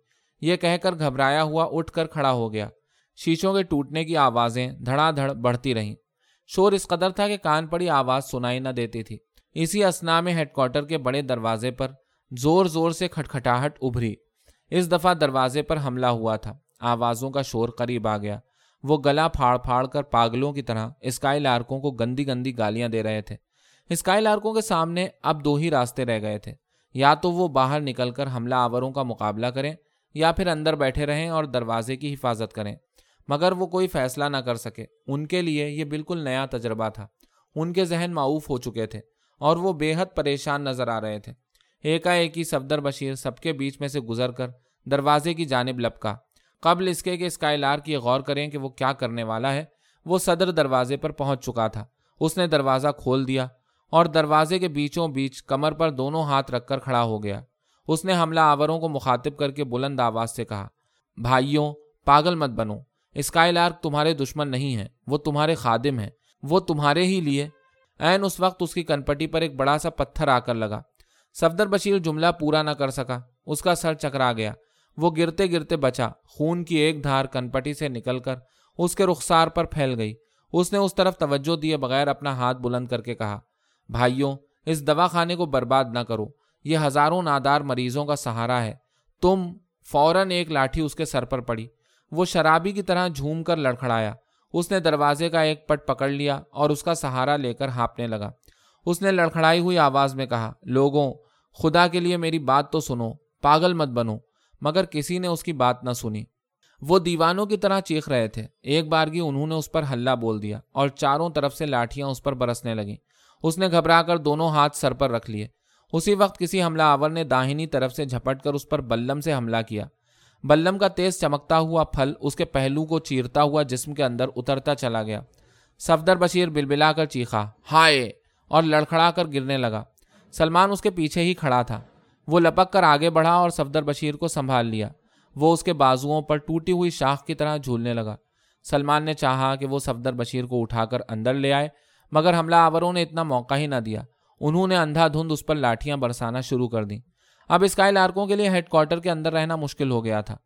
یہ کہہ کر گھبرایا ہوا اٹھ کر کھڑا ہو گیا. شیشوں کے ٹوٹنے کی آوازیں دھڑا دھڑ بڑھتی رہیں. شور اس قدر تھا کہ کان پڑی آواز سنائی نہ دیتی تھی. اسی اثنا میں ہیڈ کوارٹر کے بڑے دروازے پر زور زور سے کھٹکھٹاہٹ ابھری. اس دفعہ دروازے پر حملہ ہوا تھا. آوازوں کا شور قریب آ گیا. وہ گلا پھاڑ پھاڑ کر پاگلوں کی طرح اسکائی لارکوں کو گندی گندی گالیاں دے رہے تھے. اسکائی لارکوں کے سامنے اب دو ہی راستے رہ گئے تھے، یا تو وہ باہر نکل کر حملہ آوروں کا مقابلہ کریں یا پھر اندر بیٹھے رہیں اور دروازے کی حفاظت کریں. مگر وہ کوئی فیصلہ نہ کر سکے. ان کے لیے یہ بالکل نیا تجربہ تھا. ان کے ذہن معاف ہو چکے تھے اور وہ بے حد پریشان نظر آ رہے تھے. ایک ایک ہی صفدر بشیر سب کے بیچ میں سے گزر کر دروازے کی جانب لپکا. قبل اس کے کہ اسکائی لارک یہ غور کریں کہ وہ کیا کرنے والا ہے، وہ صدر دروازے پر پہنچ چکا تھا. اس نے دروازہ کھول دیا اور دروازے کے بیچوں بیچ کمر پر دونوں ہاتھ رکھ کر کھڑا ہو گیا. اس نے حملہ آوروں کو مخاطب کر کے بلند آواز سے کہا، بھائیوں پاگل مت بنو. اسکائی لارک تمہارے دشمن نہیں ہیں، وہ تمہارے خادم ہیں، وہ تمہارے ہی لیے. عین اس وقت اس کی کنپٹی پر ایک بڑا سا پتھر آ کر لگا. صفدر بشیر جملہ پورا نہ کر سکا. اس کا سر چکرا گیا. وہ گرتے گرتے بچا. خون کی ایک دھار کنپٹی سے نکل کر اس کے رخسار پر پھیل گئی. اس نے اس طرف توجہ دیے بغیر اپنا ہاتھ بلند کر کے کہا، بھائیوں اس دواخانے کو برباد نہ کرو. یہ ہزاروں نادار مریضوں کا سہارا ہے. تم فوراً ایک لاٹھی اس کے سر پر پڑی. وہ شرابی کی طرح جھوم کر لڑکھڑایا. اس نے دروازے کا ایک پٹ پکڑ لیا اور اس کا سہارا لے کر ہانپنے لگا. اس نے لڑکھڑائی ہوئی آواز میں کہا، لوگوں خدا کے لیے میری بات تو سنو، پاگل مت بنو. مگر کسی نے اس کی بات نہ سنی. وہ دیوانوں کی طرح چیخ رہے تھے. ایک بارگی انہوں نے اس پر ہلا بول دیا اور چاروں طرف سے لاٹھیاں اس پر برسنے لگیں. اس نے گھبرا کر دونوں ہاتھ سر پر رکھ لیے. اسی وقت کسی حملہ آور نے داہنی طرف سے جھپٹ کر اس پر بلم سے حملہ کیا. بلم کا تیز چمکتا ہوا پھل اس کے پہلو کو چیرتا ہوا جسم کے اندر اترتا چلا گیا. صفدر بشیر بلبلا کر چیخا، ہائے، اور لڑکھڑا کر گرنے لگا. سلمان اس کے پیچھے ہی کھڑا تھا. وہ لپک کر آگے بڑھا اور صفدر بشیر کو سنبھال لیا. وہ اس کے بازوؤں پر ٹوٹی ہوئی شاخ کی طرح جھولنے لگا. سلمان نے چاہا کہ وہ صفدر بشیر کو اٹھا کر اندر لے آئے، مگر حملہ آوروں نے اتنا موقع ہی نہ دیا. انہوں نے اندھا دھند اس پر لاٹھیاں برسانا شروع کر دیں. اب اسکائی لارکوں کے لیے ہیڈ کوارٹر کے اندر رہنا مشکل ہو گیا تھا.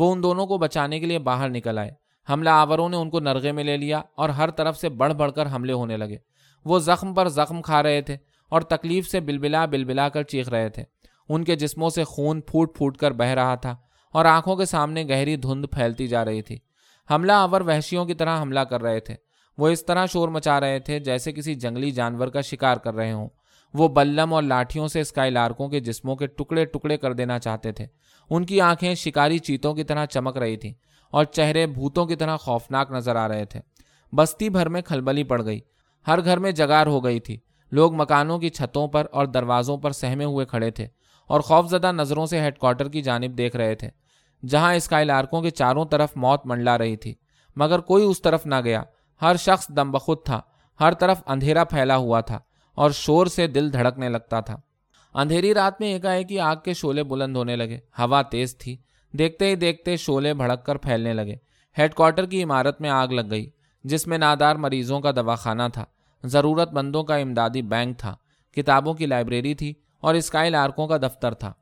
وہ ان دونوں کو بچانے کے لیے باہر نکل آئے. حملہ آوروں نے ان کو نرغے میں لے لیا اور ہر طرف سے بڑھ بڑھ کر حملے ہونے لگے. وہ زخم پر زخم کھا رہے تھے اور تکلیف سے بلبلا بلبلا کر چیخ رہے تھے. ان کے جسموں سے خون پھوٹ پھوٹ کر بہہ رہا تھا اور آنکھوں کے سامنے گہری دھند پھیلتی جا رہی تھی. حملہ آور وحشیوں کی طرح حملہ کر رہے تھے. وہ اس طرح شور مچا رہے تھے جیسے کسی جنگلی جانور کا شکار کر رہے ہوں. وہ بلم اور لاٹھیوں سے اسکائی لارکوں کے جسموں کے ٹکڑے ٹکڑے کر دینا چاہتے تھے. ان کی آنکھیں شکاری چیتوں کی طرح چمک رہی تھیں اور چہرے بھوتوں کی طرح خوفناک نظر آ رہے تھے. بستی بھر میں کھلبلی پڑ گئی. ہر گھر میں جگار ہو گئی تھی. لوگ مکانوں کی چھتوں پر اور دروازوں پر سہمے ہوئے کھڑے تھے اور خوفزدہ نظروں سے ہیڈ کوارٹر کی جانب دیکھ رہے تھے، جہاں اسکائی لارکوں کے چاروں طرف موت منڈلا رہی تھی. مگر کوئی اس طرف نہ گیا. ہر شخص دم بخود تھا. ہر طرف اندھیرا پھیلا ہوا تھا اور شور سے دل دھڑکنے لگتا تھا. اندھیری رات میں ایک آگ کے شعلے بلند ہونے لگے. ہوا تیز تھی. دیکھتے ہی دیکھتے شعلے بھڑک کر پھیلنے لگے. ہیڈ کوارٹر کی عمارت میں آگ لگ گئی، جس میں نادار مریضوں کا دواخانہ تھا، ضرورت مندوں کا امدادی بینک تھا، کتابوں کی لائبریری تھی اور اسکائی لارکوں کا دفتر تھا،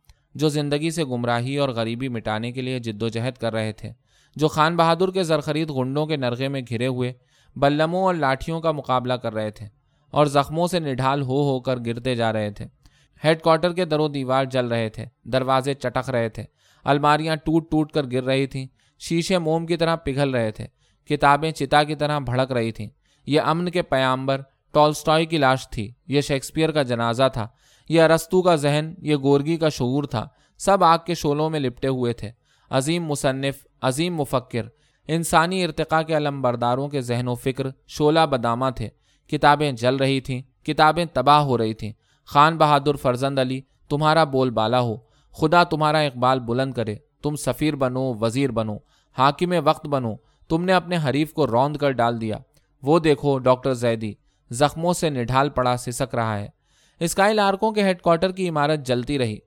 جو زندگی سے گمراہی اور غریبی مٹانے کے لیے جدوجہد کر رہے تھے، جو خان بہادر کے زرخرید غنڈوں کے نرغے میں گھرے ہوئے بلموں اور لاٹھیوں کا مقابلہ کر رہے تھے اور زخموں سے نڈھال ہو ہو کر گرتے جا رہے تھے. ہیڈ کوارٹر کے در و دیوار جل رہے تھے، دروازے چٹک رہے تھے، الماریاں ٹوٹ ٹوٹ کر گر رہی تھیں، شیشے موم کی طرح پگھل رہے تھے، کتابیں چتا کی طرح بھڑک رہی تھیں. یہ امن کے پیامبر ٹولسٹوائے کی لاش تھی، یہ شیکسپیئر کا جنازہ تھا، یہ ارسطو کا ذہن، یہ گورگی کا شعور تھا. سب آگ کے شعلوں میں لپٹے ہوئے تھے. عظیم مصنف، عظیم مفکر، انسانی ارتقاء کے علم برداروں کے ذہن و فکر شعلہ بدامہ تھے. کتابیں جل رہی تھیں، کتابیں تباہ ہو رہی تھیں. خان بہادر فرزند علی، تمہارا بول بالا ہو، خدا تمہارا اقبال بلند کرے، تم سفیر بنو، وزیر بنو، حاکم وقت بنو. تم نے اپنے حریف کو روند کر ڈال دیا. وہ دیکھو ڈاکٹر زیدی زخموں سے نڈھال پڑا سسک رہا ہے. اسکائی لارکوں کے ہیڈ کوارٹر کی عمارت جلتی رہی.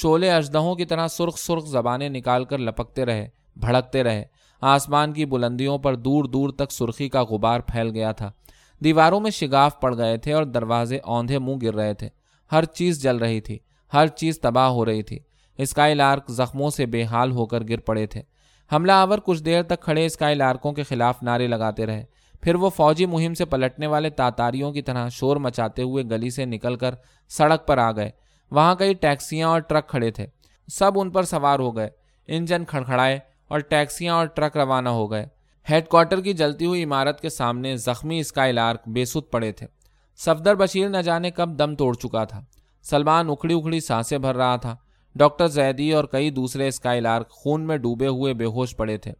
شعلے اژدہوں کی طرح سرخ سرخ زبانیں نکال کر لپکتے رہے، بھڑکتے رہے. آسمان کی بلندیوں پر دور دور تک سرخی کا غبار پھیل گیا تھا. دیواروں میں شگاف پڑ گئے تھے اور دروازے اوندھے منہ گر رہے تھے. ہر چیز جل رہی تھی، ہر چیز تباہ ہو رہی تھی. اسکائی لارک زخموں سے بے حال ہو کر گر پڑے تھے. حملہ آور کچھ دیر تک کھڑے اسکائی لارکوں کے خلاف نعرے لگاتے رہے. پھر وہ فوجی مہم سے پلٹنے والے تاتاریوں کی طرح شور مچاتے ہوئے گلی سے نکل کر سڑک پر آ گئے. وہاں کئی ٹیکسیاں اور ٹرک کھڑے تھے. سب ان پر سوار ہو گئے. انجن کھڑکھڑائے اور ٹیکسیاں اور ٹرک روانہ ہو گئے. ہیڈ کوارٹر کی جلتی ہوئی عمارت کے سامنے زخمی اسکائی لارک بے سدھ پڑے تھے. صفدر بشیر نہ جانے کب دم توڑ چکا تھا. سلمان اکھڑی اکھڑی سانسیں بھر رہا تھا. ڈاکٹر زیدی اور کئی دوسرے اسکائی لارک خون میں ڈوبے ہوئے بے ہوش پڑے تھے.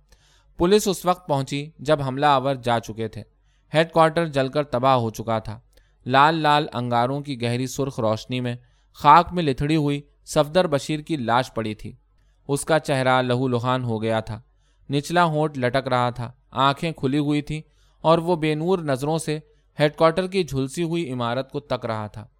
پولیس اس وقت پہنچی جب حملہ آور جا چکے تھے. ہیڈ کوارٹر جل کر تباہ ہو چکا تھا. لال لال انگاروں کی گہری سرخ روشنی میں خاک میں لتھڑی ہوئی صفدر بشیر کی لاش پڑی تھی. اس کا چہرہ لہو لہان ہو گیا تھا. نچلا ہونٹ لٹک رہا تھا. آنکھیں کھلی ہوئی تھیں اور وہ بے نور نظروں سے ہیڈ کوارٹر کی جھلسی ہوئی عمارت کو تک رہا تھا.